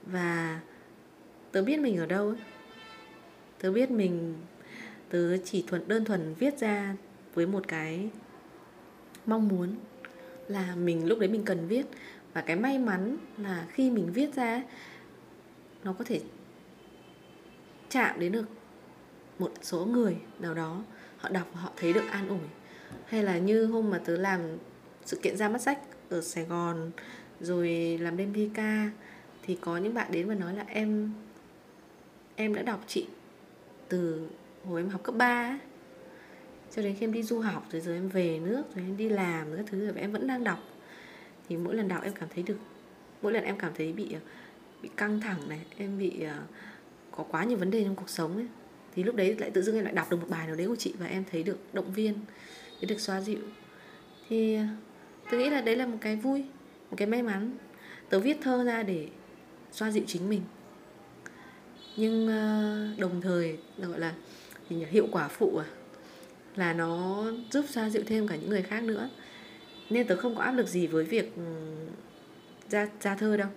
Và tớ biết mình ở đâu ấy. Tớ biết mình, tớ chỉ đơn thuần viết ra với một cái mong muốn là mình lúc đấy mình cần viết. Và cái may mắn là khi mình viết ra nó có thể chạm đến được một số người nào đó, họ đọc và họ thấy được an ủi. Hay là như hôm mà tớ làm sự kiện ra mắt sách ở Sài Gòn rồi làm đêm thi ca thì có những bạn đến và nói là em đã đọc chị từ hồi em học cấp 3 ấy, cho đến khi em đi du học rồi em về nước rồi em đi làm rồi các thứ, rồi em vẫn đang đọc. Thì mỗi lần đọc em cảm thấy được, mỗi lần em cảm thấy bị căng thẳng này, em bị có quá nhiều vấn đề trong cuộc sống ấy, thì lúc đấy lại tự dưng em lại đọc được một bài nào đấy của chị và em thấy được động viên, thấy được xoa dịu. Thì tôi nghĩ là đấy là một cái vui, một cái may mắn. Tớ viết thơ ra để xoa dịu chính mình, nhưng đồng thời gọi là hiệu quả phụ là nó giúp xoa dịu thêm cả những người khác nữa. Nên tớ không có áp lực gì với việc ra thơ đâu.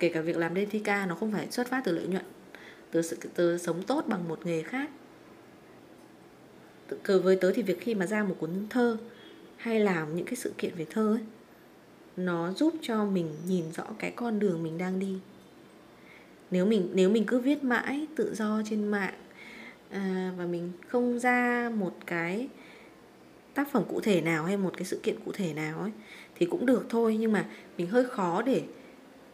Kể cả việc làm đêm thi ca nó không phải xuất phát từ lợi nhuận. Tớ sống tốt bằng một nghề khác. với tớ thì việc khi mà ra một cuốn thơ hay làm những cái sự kiện về thơ ấy, nó giúp cho mình nhìn rõ cái con đường mình đang đi. Nếu mình cứ viết mãi tự do trên mạng và mình không ra một cái tác phẩm cụ thể nào hay một cái sự kiện cụ thể nào ấy, thì cũng được thôi, nhưng mà mình hơi khó để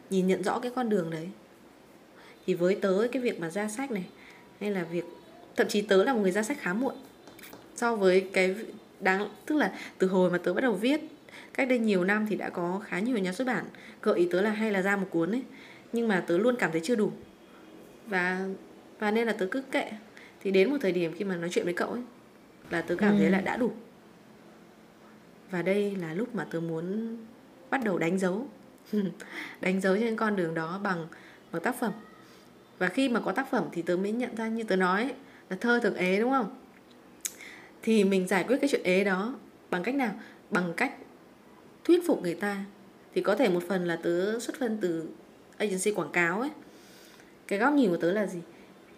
nhìn nhận rõ cái con đường đấy. Thì với tớ cái việc mà ra sách này, hay là việc, thậm chí tớ là một người ra sách khá muộn so với cái tức là từ hồi mà tớ bắt đầu viết cách đây nhiều năm thì đã có khá nhiều nhà xuất bản gợi ý tớ là hay là ra một cuốn ấy, nhưng mà tớ luôn cảm thấy chưa đủ, và nên là tớ cứ kệ. Thì đến một thời điểm khi mà nói chuyện với cậu ấy là tớ cảm thấy là đã đủ, và đây là lúc mà tớ muốn bắt đầu đánh dấu đánh dấu trên con đường đó bằng tác phẩm. Và khi mà có tác phẩm thì tớ mới nhận ra, như tớ nói ấy, là thơ thường ế, đúng không? Thì mình giải quyết cái chuyện ế đó bằng cách nào? Bằng cách thuyết phục người ta. Thì có thể một phần là tớ xuất thân từ agency quảng cáo ấy. Cái góc nhìn của tớ là gì?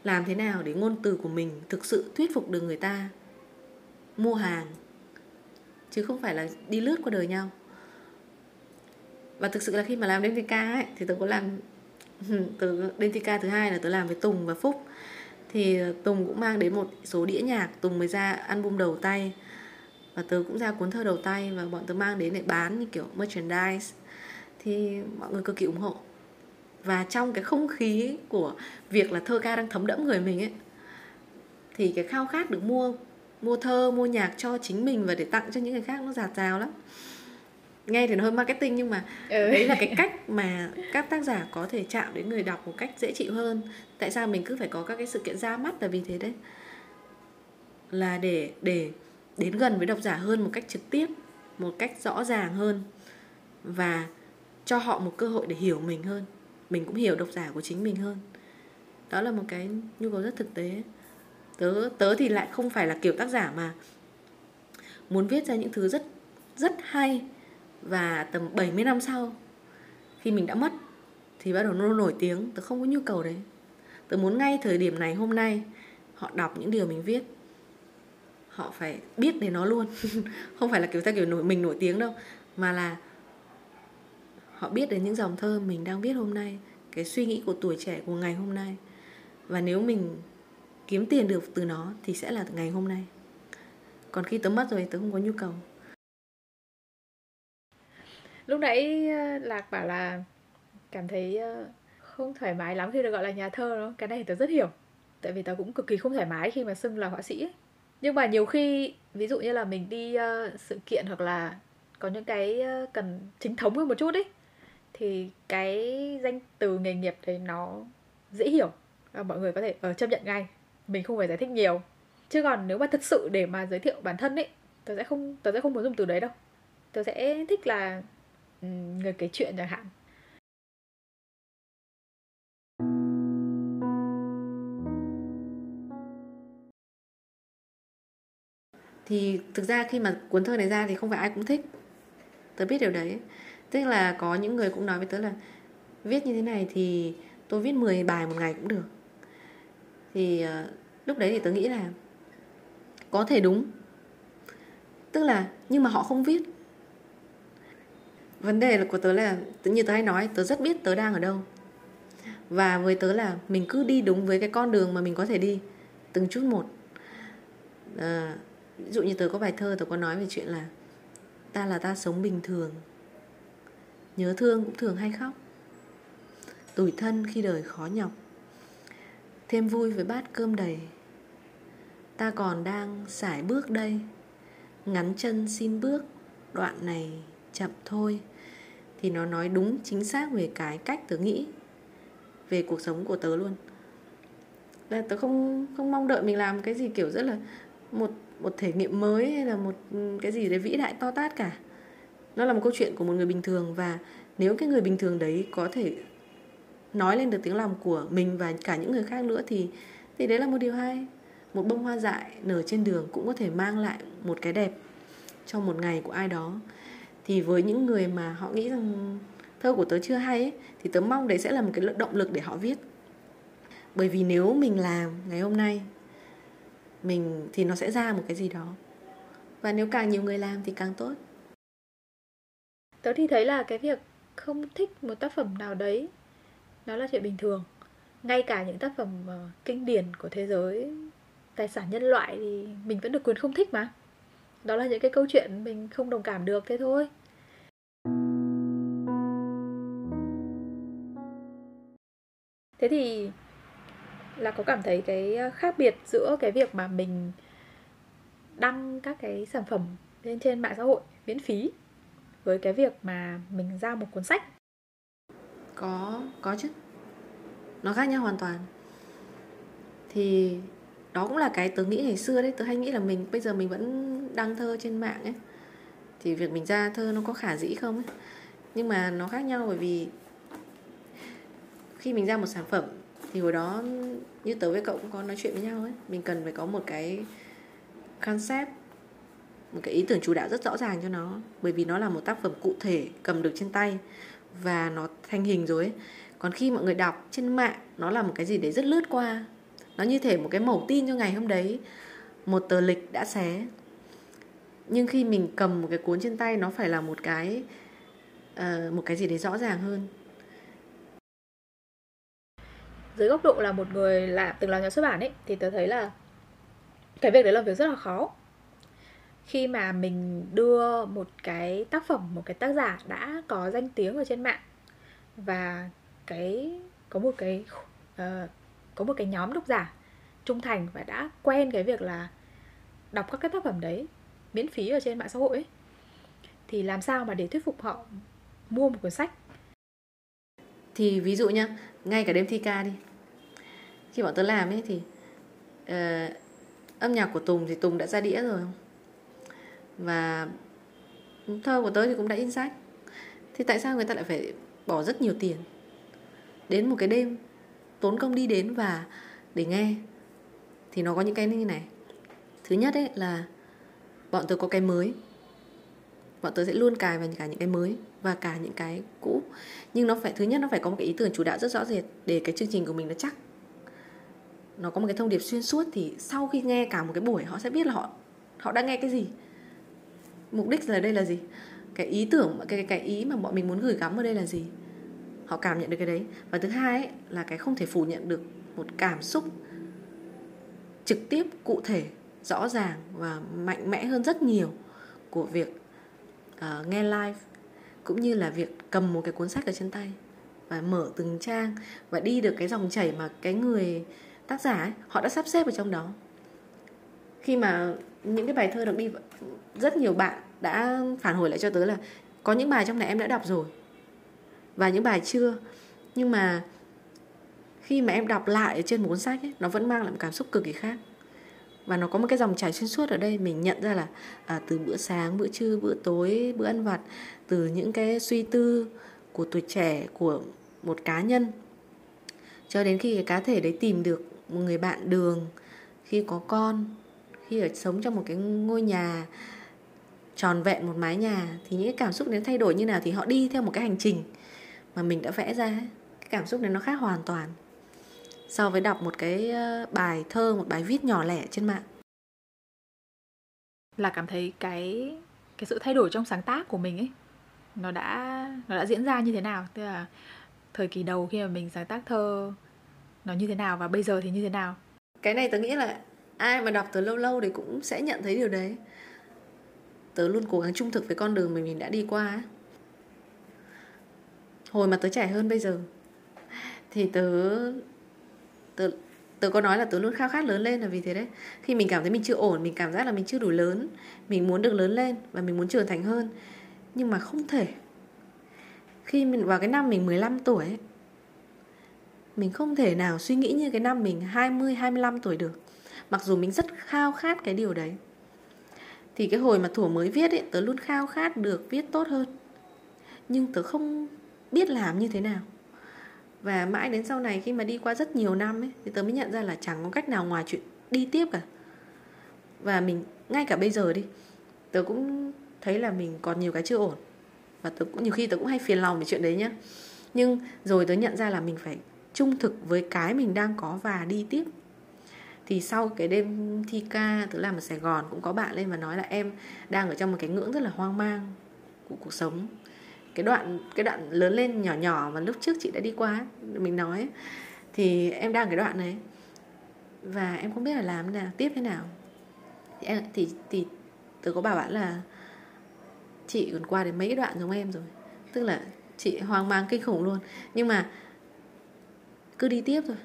Làm thế nào để ngôn từ của mình thực sự thuyết phục được người ta mua hàng, chứ không phải là đi lướt qua đời nhau. Và thực sự là khi mà làm đến TTKH ấy, thì tớ có làm từ TTKH thứ hai là tớ làm với Tùng và Phúc. Thì Tùng cũng mang đến một số đĩa nhạc, Tùng mới ra album đầu tay và tớ cũng ra cuốn thơ đầu tay, và bọn tớ mang đến để bán như kiểu merchandise. Thì mọi người cực kỳ ủng hộ. Và trong cái không khí của việc là thơ ca đang thấm đẫm người mình ấy, thì cái khao khát được mua thơ, mua nhạc cho chính mình và để tặng cho những người khác nó dạt dào lắm. Nghe thì nó hơi marketing, nhưng mà đấy là cái cách mà các tác giả có thể chạm đến người đọc một cách dễ chịu hơn. Tại sao mình cứ phải có các cái sự kiện ra mắt là vì thế đấy, là để đến gần với độc giả hơn một cách trực tiếp, một cách rõ ràng hơn, và cho họ một cơ hội để hiểu mình hơn, mình cũng hiểu độc giả của chính mình hơn. Đó là một cái nhu cầu rất thực tế. Tớ thì lại không phải là kiểu tác giả mà muốn viết ra những thứ rất rất hay và tầm 70 năm sau khi mình đã mất thì bắt đầu nó nổi tiếng. Tớ không có nhu cầu đấy. Tớ muốn ngay thời điểm này, hôm nay họ đọc những điều mình viết, họ phải biết đến nó luôn không phải là kiểu mình nổi tiếng đâu, mà là họ biết đến những dòng thơ mình đang viết hôm nay, cái suy nghĩ của tuổi trẻ của ngày hôm nay. Và nếu mình kiếm tiền được từ nó thì sẽ là ngày hôm nay. Còn khi tớ mất rồi tớ không có nhu cầu. Lúc nãy Lạc bảo là cảm thấy không thoải mái lắm khi được gọi là nhà thơ đó. Cái này tớ rất hiểu. Tại vì tớ cũng cực kỳ không thoải mái khi mà xưng là họa sĩ ấy. Nhưng mà nhiều khi, ví dụ như là mình đi sự kiện hoặc là có những cái cần chính thống hơn một chút ấy, thì cái danh từ nghề nghiệp đấy nó dễ hiểu, mọi người có thể chấp nhận ngay, mình không phải giải thích nhiều. Chứ còn nếu mà thực sự để mà giới thiệu bản thân ấy, tớ sẽ không muốn dùng từ đấy đâu. Tớ sẽ thích là người kể chuyện chẳng hạn. Thì thực ra khi mà cuốn thơ này ra thì không phải ai cũng thích. Tớ biết điều đấy. Tức là có những người cũng nói với tớ là viết như thế này thì tôi viết 10 bài một ngày cũng được. Thì lúc đấy thì tớ nghĩ là có thể đúng. Tức là nhưng mà họ không viết. Vấn đề của tớ là, như tớ hay nói, tớ rất biết tớ đang ở đâu. Và với tớ là mình cứ đi đúng với cái con đường mà mình có thể đi, từng chút một. Ví dụ như tớ có bài thơ tớ có nói về chuyện là ta sống bình thường, nhớ thương cũng thường hay khóc, tủi thân khi đời khó nhọc, thêm vui với bát cơm đầy, ta còn đang sải bước đây, ngắn chân xin bước, đoạn này chậm thôi. Thì nó nói đúng chính xác về cái cách tớ nghĩ về cuộc sống của tớ luôn. Là tớ không mong đợi mình làm cái gì kiểu rất là một thể nghiệm mới hay là một cái gì đấy vĩ đại to tát cả. Nó là một câu chuyện của một người bình thường, và nếu cái người bình thường đấy có thể nói lên được tiếng lòng của mình và cả những người khác nữa thì đấy là một điều hay. Một bông hoa dại nở trên đường cũng có thể mang lại một cái đẹp trong một ngày của ai đó. Thì với những người mà họ nghĩ rằng thơ của tớ chưa hay ấy, thì tớ mong đấy sẽ là một cái động lực để họ viết. Bởi vì nếu mình làm ngày hôm nay mình thì nó sẽ ra một cái gì đó. Và nếu càng nhiều người làm thì càng tốt. Tớ thì thấy là cái việc không thích một tác phẩm nào đấy nó là chuyện bình thường. Ngay cả những tác phẩm kinh điển của thế giới, tài sản nhân loại thì mình vẫn được quyền không thích mà. Đó là những cái câu chuyện mình không đồng cảm được thế thôi. Thế thì là có cảm thấy cái khác biệt giữa cái việc mà mình đăng các cái sản phẩm lên trên mạng xã hội miễn phí với cái việc mà mình giao một cuốn sách? Có chứ. Nó khác nhau hoàn toàn. Thì đó cũng là cái tớ nghĩ ngày xưa đấy. Tớ hay nghĩ là mình bây giờ mình vẫn đăng thơ trên mạng ấy, thì việc mình ra thơ nó có khả dĩ không ấy. Nhưng mà nó khác nhau bởi vì khi mình ra một sản phẩm thì hồi đó như tớ với cậu cũng có nói chuyện với nhau ấy, mình cần phải có một cái concept, một cái ý tưởng chủ đạo rất rõ ràng cho nó. Bởi vì nó là một tác phẩm cụ thể, cầm được trên tay và nó thành hình rồi ấy. Còn khi mọi người đọc trên mạng, nó là một cái gì đấy rất lướt qua. Nó như thể một cái mẩu tin cho ngày hôm đấy, một tờ lịch đã xé. Nhưng khi mình cầm một cái cuốn trên tay, nó phải là một cái gì đấy rõ ràng hơn. Dưới góc độ là một người từng làm nhà xuất bản ấy, thì tớ thấy là cái việc đấy là việc rất là khó. Khi mà mình đưa một cái tác phẩm, một cái tác giả đã có danh tiếng ở trên mạng và có một cái nhóm độc giả trung thành và đã quen cái việc là đọc các cái tác phẩm đấy miễn phí ở trên mạng xã hội ấy, thì làm sao mà để thuyết phục họ mua một cuốn sách? Thì ví dụ nhá, ngay cả đêm thi ca đi, khi bọn tớ làm ấy thì âm nhạc của Tùng thì Tùng đã ra đĩa rồi, và thơ của tớ thì cũng đã in sách. Thì tại sao người ta lại phải bỏ rất nhiều tiền đến một cái đêm, tốn công đi đến và để nghe? Thì nó có những cái như này. Thứ nhất ấy là bọn tớ có cái mới, bọn tớ sẽ luôn cài vào cả những cái mới và cả những cái cũ. Nhưng nó phải, thứ nhất nó phải có một cái ý tưởng chủ đạo rất rõ rệt để cái chương trình của mình nó chắc, nó có một cái thông điệp xuyên suốt. Thì sau khi nghe cả một cái buổi, họ sẽ biết là họ đã nghe cái gì, mục đích là đây là gì, cái ý tưởng, cái ý mà bọn mình muốn gửi gắm ở đây là gì. Họ cảm nhận được cái đấy. Và thứ hai ấy, là cái không thể phủ nhận được một cảm xúc trực tiếp, cụ thể, rõ ràng và mạnh mẽ hơn rất nhiều của việc nghe live, cũng như là việc cầm một cái cuốn sách ở trên tay và mở từng trang và đi được cái dòng chảy mà cái người tác giả ấy, họ đã sắp xếp ở trong đó. Khi mà những cái bài thơ được đi, rất nhiều bạn đã phản hồi lại cho tớ là có những bài trong này em đã đọc rồi và những bài chưa. Nhưng mà khi mà em đọc lại ở trên một cuốn sách ấy, nó vẫn mang lại một cảm xúc cực kỳ khác. Và nó có một cái dòng chảy xuyên suốt ở đây. Mình nhận ra là từ bữa sáng, bữa trưa, bữa tối, bữa ăn vặt, từ những cái suy tư của tuổi trẻ, của một cá nhân, cho đến khi cái cá thể đấy tìm được một người bạn đường, khi có con, khi ở sống trong một cái ngôi nhà tròn vẹn, một mái nhà, thì những cái cảm xúc đến thay đổi như nào. Thì họ đi theo một cái hành trình mà mình đã vẽ ra. Cái cảm xúc này nó khác hoàn toàn so với đọc một cái bài thơ, một bài viết nhỏ lẻ trên mạng. Là cảm thấy cái sự thay đổi trong sáng tác của mình ấy, nó đã diễn ra như thế nào? Tức là thời kỳ đầu khi mà mình sáng tác thơ nó như thế nào và bây giờ thì như thế nào? Cái này tớ nghĩ là ai mà đọc tớ lâu lâu thì cũng sẽ nhận thấy điều đấy. Tớ luôn cố gắng trung thực với con đường mình đã đi qua ấy. Hồi mà tớ trẻ hơn bây giờ thì tớ có nói là tớ luôn khao khát lớn lên là vì thế đấy. Khi mình cảm thấy mình chưa ổn, mình cảm giác là mình chưa đủ lớn, mình muốn được lớn lên và mình muốn trưởng thành hơn. Nhưng mà không thể. Khi mình vào cái năm mình 15 tuổi ấy, mình không thể nào suy nghĩ như cái năm mình 20, 25 tuổi được, mặc dù mình rất khao khát cái điều đấy. Thì cái hồi mà thủa mới viết ấy, tớ luôn khao khát được viết tốt hơn, nhưng tớ không biết làm như thế nào. Và mãi đến sau này, khi mà đi qua rất nhiều năm ấy, thì tớ mới nhận ra là chẳng có cách nào ngoài chuyện đi tiếp cả. Và mình, ngay cả bây giờ đi, tớ cũng thấy là mình còn nhiều cái chưa ổn. Và nhiều khi tớ cũng hay phiền lòng về chuyện đấy nhá. Nhưng rồi tớ nhận ra là mình phải trung thực với cái mình đang có và đi tiếp. Thì sau cái đêm thi ca Tớ làm ở Sài Gòn cũng có bạn lên và nói là em đang ở trong một cái ngưỡng rất là hoang mang của cuộc sống. Cái đoạn lớn lên nhỏ nhỏ mà lúc trước chị đã đi qua, mình nói, thì em đang cái đoạn đấy và em không biết là làm nào tiếp thế nào. Thì tớ có bảo bạn là chị còn qua đến mấy cái đoạn giống em rồi, tức là chị hoang mang kinh khủng luôn, nhưng mà cứ đi tiếp thôi,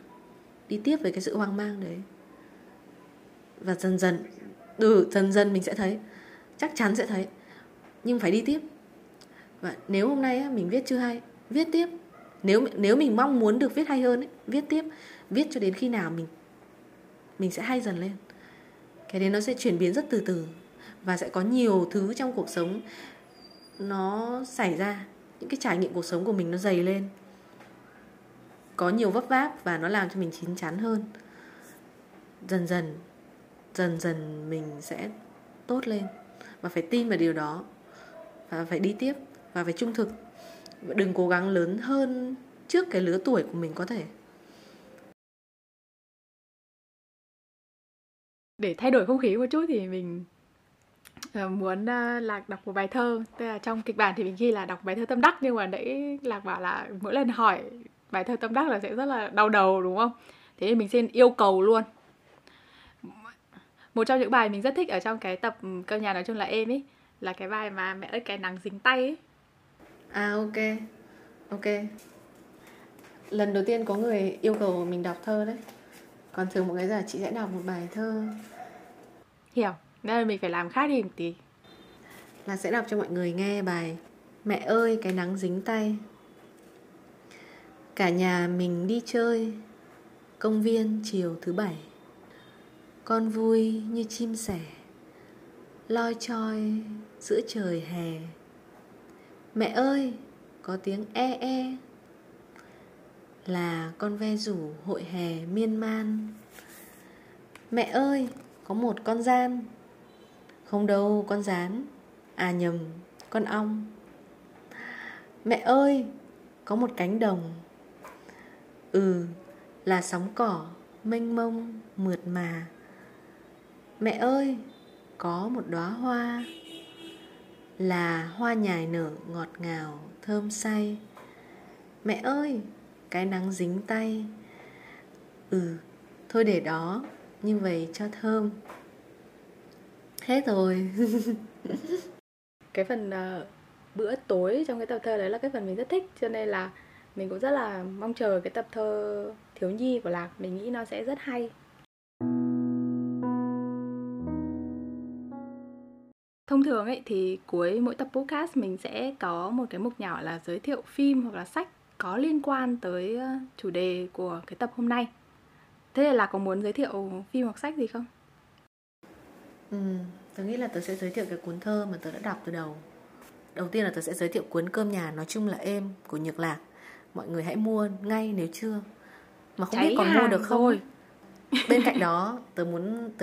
đi tiếp với cái sự hoang mang đấy. Và dần dần mình sẽ thấy, chắc chắn sẽ thấy, nhưng phải đi tiếp. Và nếu hôm nay mình viết chưa hay, viết tiếp. Nếu mình mong muốn được viết hay hơn ấy, viết tiếp, viết cho đến khi nào mình sẽ hay dần lên. Cái đấy nó sẽ chuyển biến rất từ từ. Và sẽ có nhiều thứ trong cuộc sống nó xảy ra, những cái trải nghiệm cuộc sống của mình nó dày lên, có nhiều vấp váp và nó làm cho mình chín chắn hơn. Dần dần mình sẽ tốt lên, và phải tin vào điều đó, và phải đi tiếp, và phải trung thực. Đừng cố gắng lớn hơn trước cái lứa tuổi của mình có thể. Để thay đổi không khí một chút thì mình muốn Lạc đọc một bài thơ. Tức là trong kịch bản thì mình ghi là đọc bài thơ tâm đắc, nhưng mà nãy Lạc bảo là mỗi lần hỏi bài thơ tâm đắc là sẽ rất là đau đầu, đúng không? Thế nên mình xin yêu cầu luôn. Một trong những bài mình rất thích ở trong cái tập Cơm Nhà Nói Chung Là Êm ấy, là cái bài mà Mẹ Ơi Cái Nắng Dính Tay ấy. À, ok. Lần đầu tiên có người yêu cầu mình đọc thơ đấy. Còn thường một cái giờ chị sẽ đọc một bài thơ. Hiểu, nên là mình phải làm khác đi một tí. Là sẽ đọc cho mọi người nghe bài Mẹ Ơi Cái Nắng Dính Tay. Cả nhà mình đi chơi công viên chiều thứ Bảy. Con vui như chim sẻ loi choi giữa trời hè. Mẹ ơi, có tiếng e e là con ve rủ hội hè miên man. Mẹ ơi, có một con gián. Không đâu con gián, à nhầm, con ong. Mẹ ơi, có một cánh đồng. Ừ, là sóng cỏ mênh mông mượt mà. Mẹ ơi, có một đóa hoa. Là hoa nhài nở ngọt ngào thơm say. Mẹ ơi, cái nắng dính tay. Ừ, thôi để đó, như vậy cho thơm. Hết rồi. Cái phần bữa tối trong cái tập thơ đấy là cái phần mình rất thích, cho nên là mình cũng rất là mong chờ cái tập thơ thiếu nhi của Lạc. Mình nghĩ nó sẽ rất hay. Thông thường ấy thì cuối mỗi tập podcast mình sẽ có một cái mục nhỏ là giới thiệu phim hoặc là sách có liên quan tới chủ đề của cái tập hôm nay. Thế là Lạc có muốn giới thiệu phim hoặc sách gì không? Tớ nghĩ là tớ sẽ giới thiệu cái cuốn thơ mà tớ đã đọc từ đầu. Đầu tiên là tớ sẽ giới thiệu cuốn Cơm Nhà Nói Chung Là Êm của Nhược Lạc. Mọi người hãy mua ngay nếu chưa. Mà không biết còn mua được không rồi. Bên cạnh đó tớ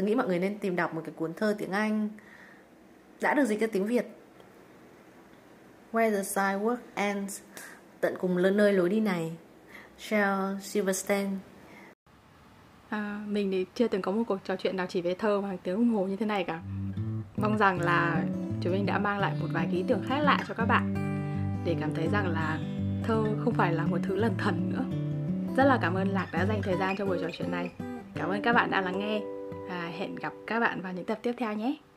nghĩ mọi người nên tìm đọc một cái cuốn thơ tiếng Anh đã được dịch ra tiếng Việt, Where the Sidewalk Ends, Tận Cùng Nơi Lối Đi Này, Shel Silverstein. Mình thì chưa từng có một cuộc trò chuyện nào chỉ về thơ bằng tiếng đồng hồ như thế này cả. Mong rằng là chúng mình đã mang lại một vài ý tưởng khác lạ cho các bạn, để cảm thấy rằng là thơ không phải là một thứ lẩn thẩn nữa. Rất là cảm ơn Lạc đã dành thời gian cho buổi trò chuyện này. Cảm ơn các bạn đã lắng nghe và hẹn gặp các bạn vào những tập tiếp theo nhé.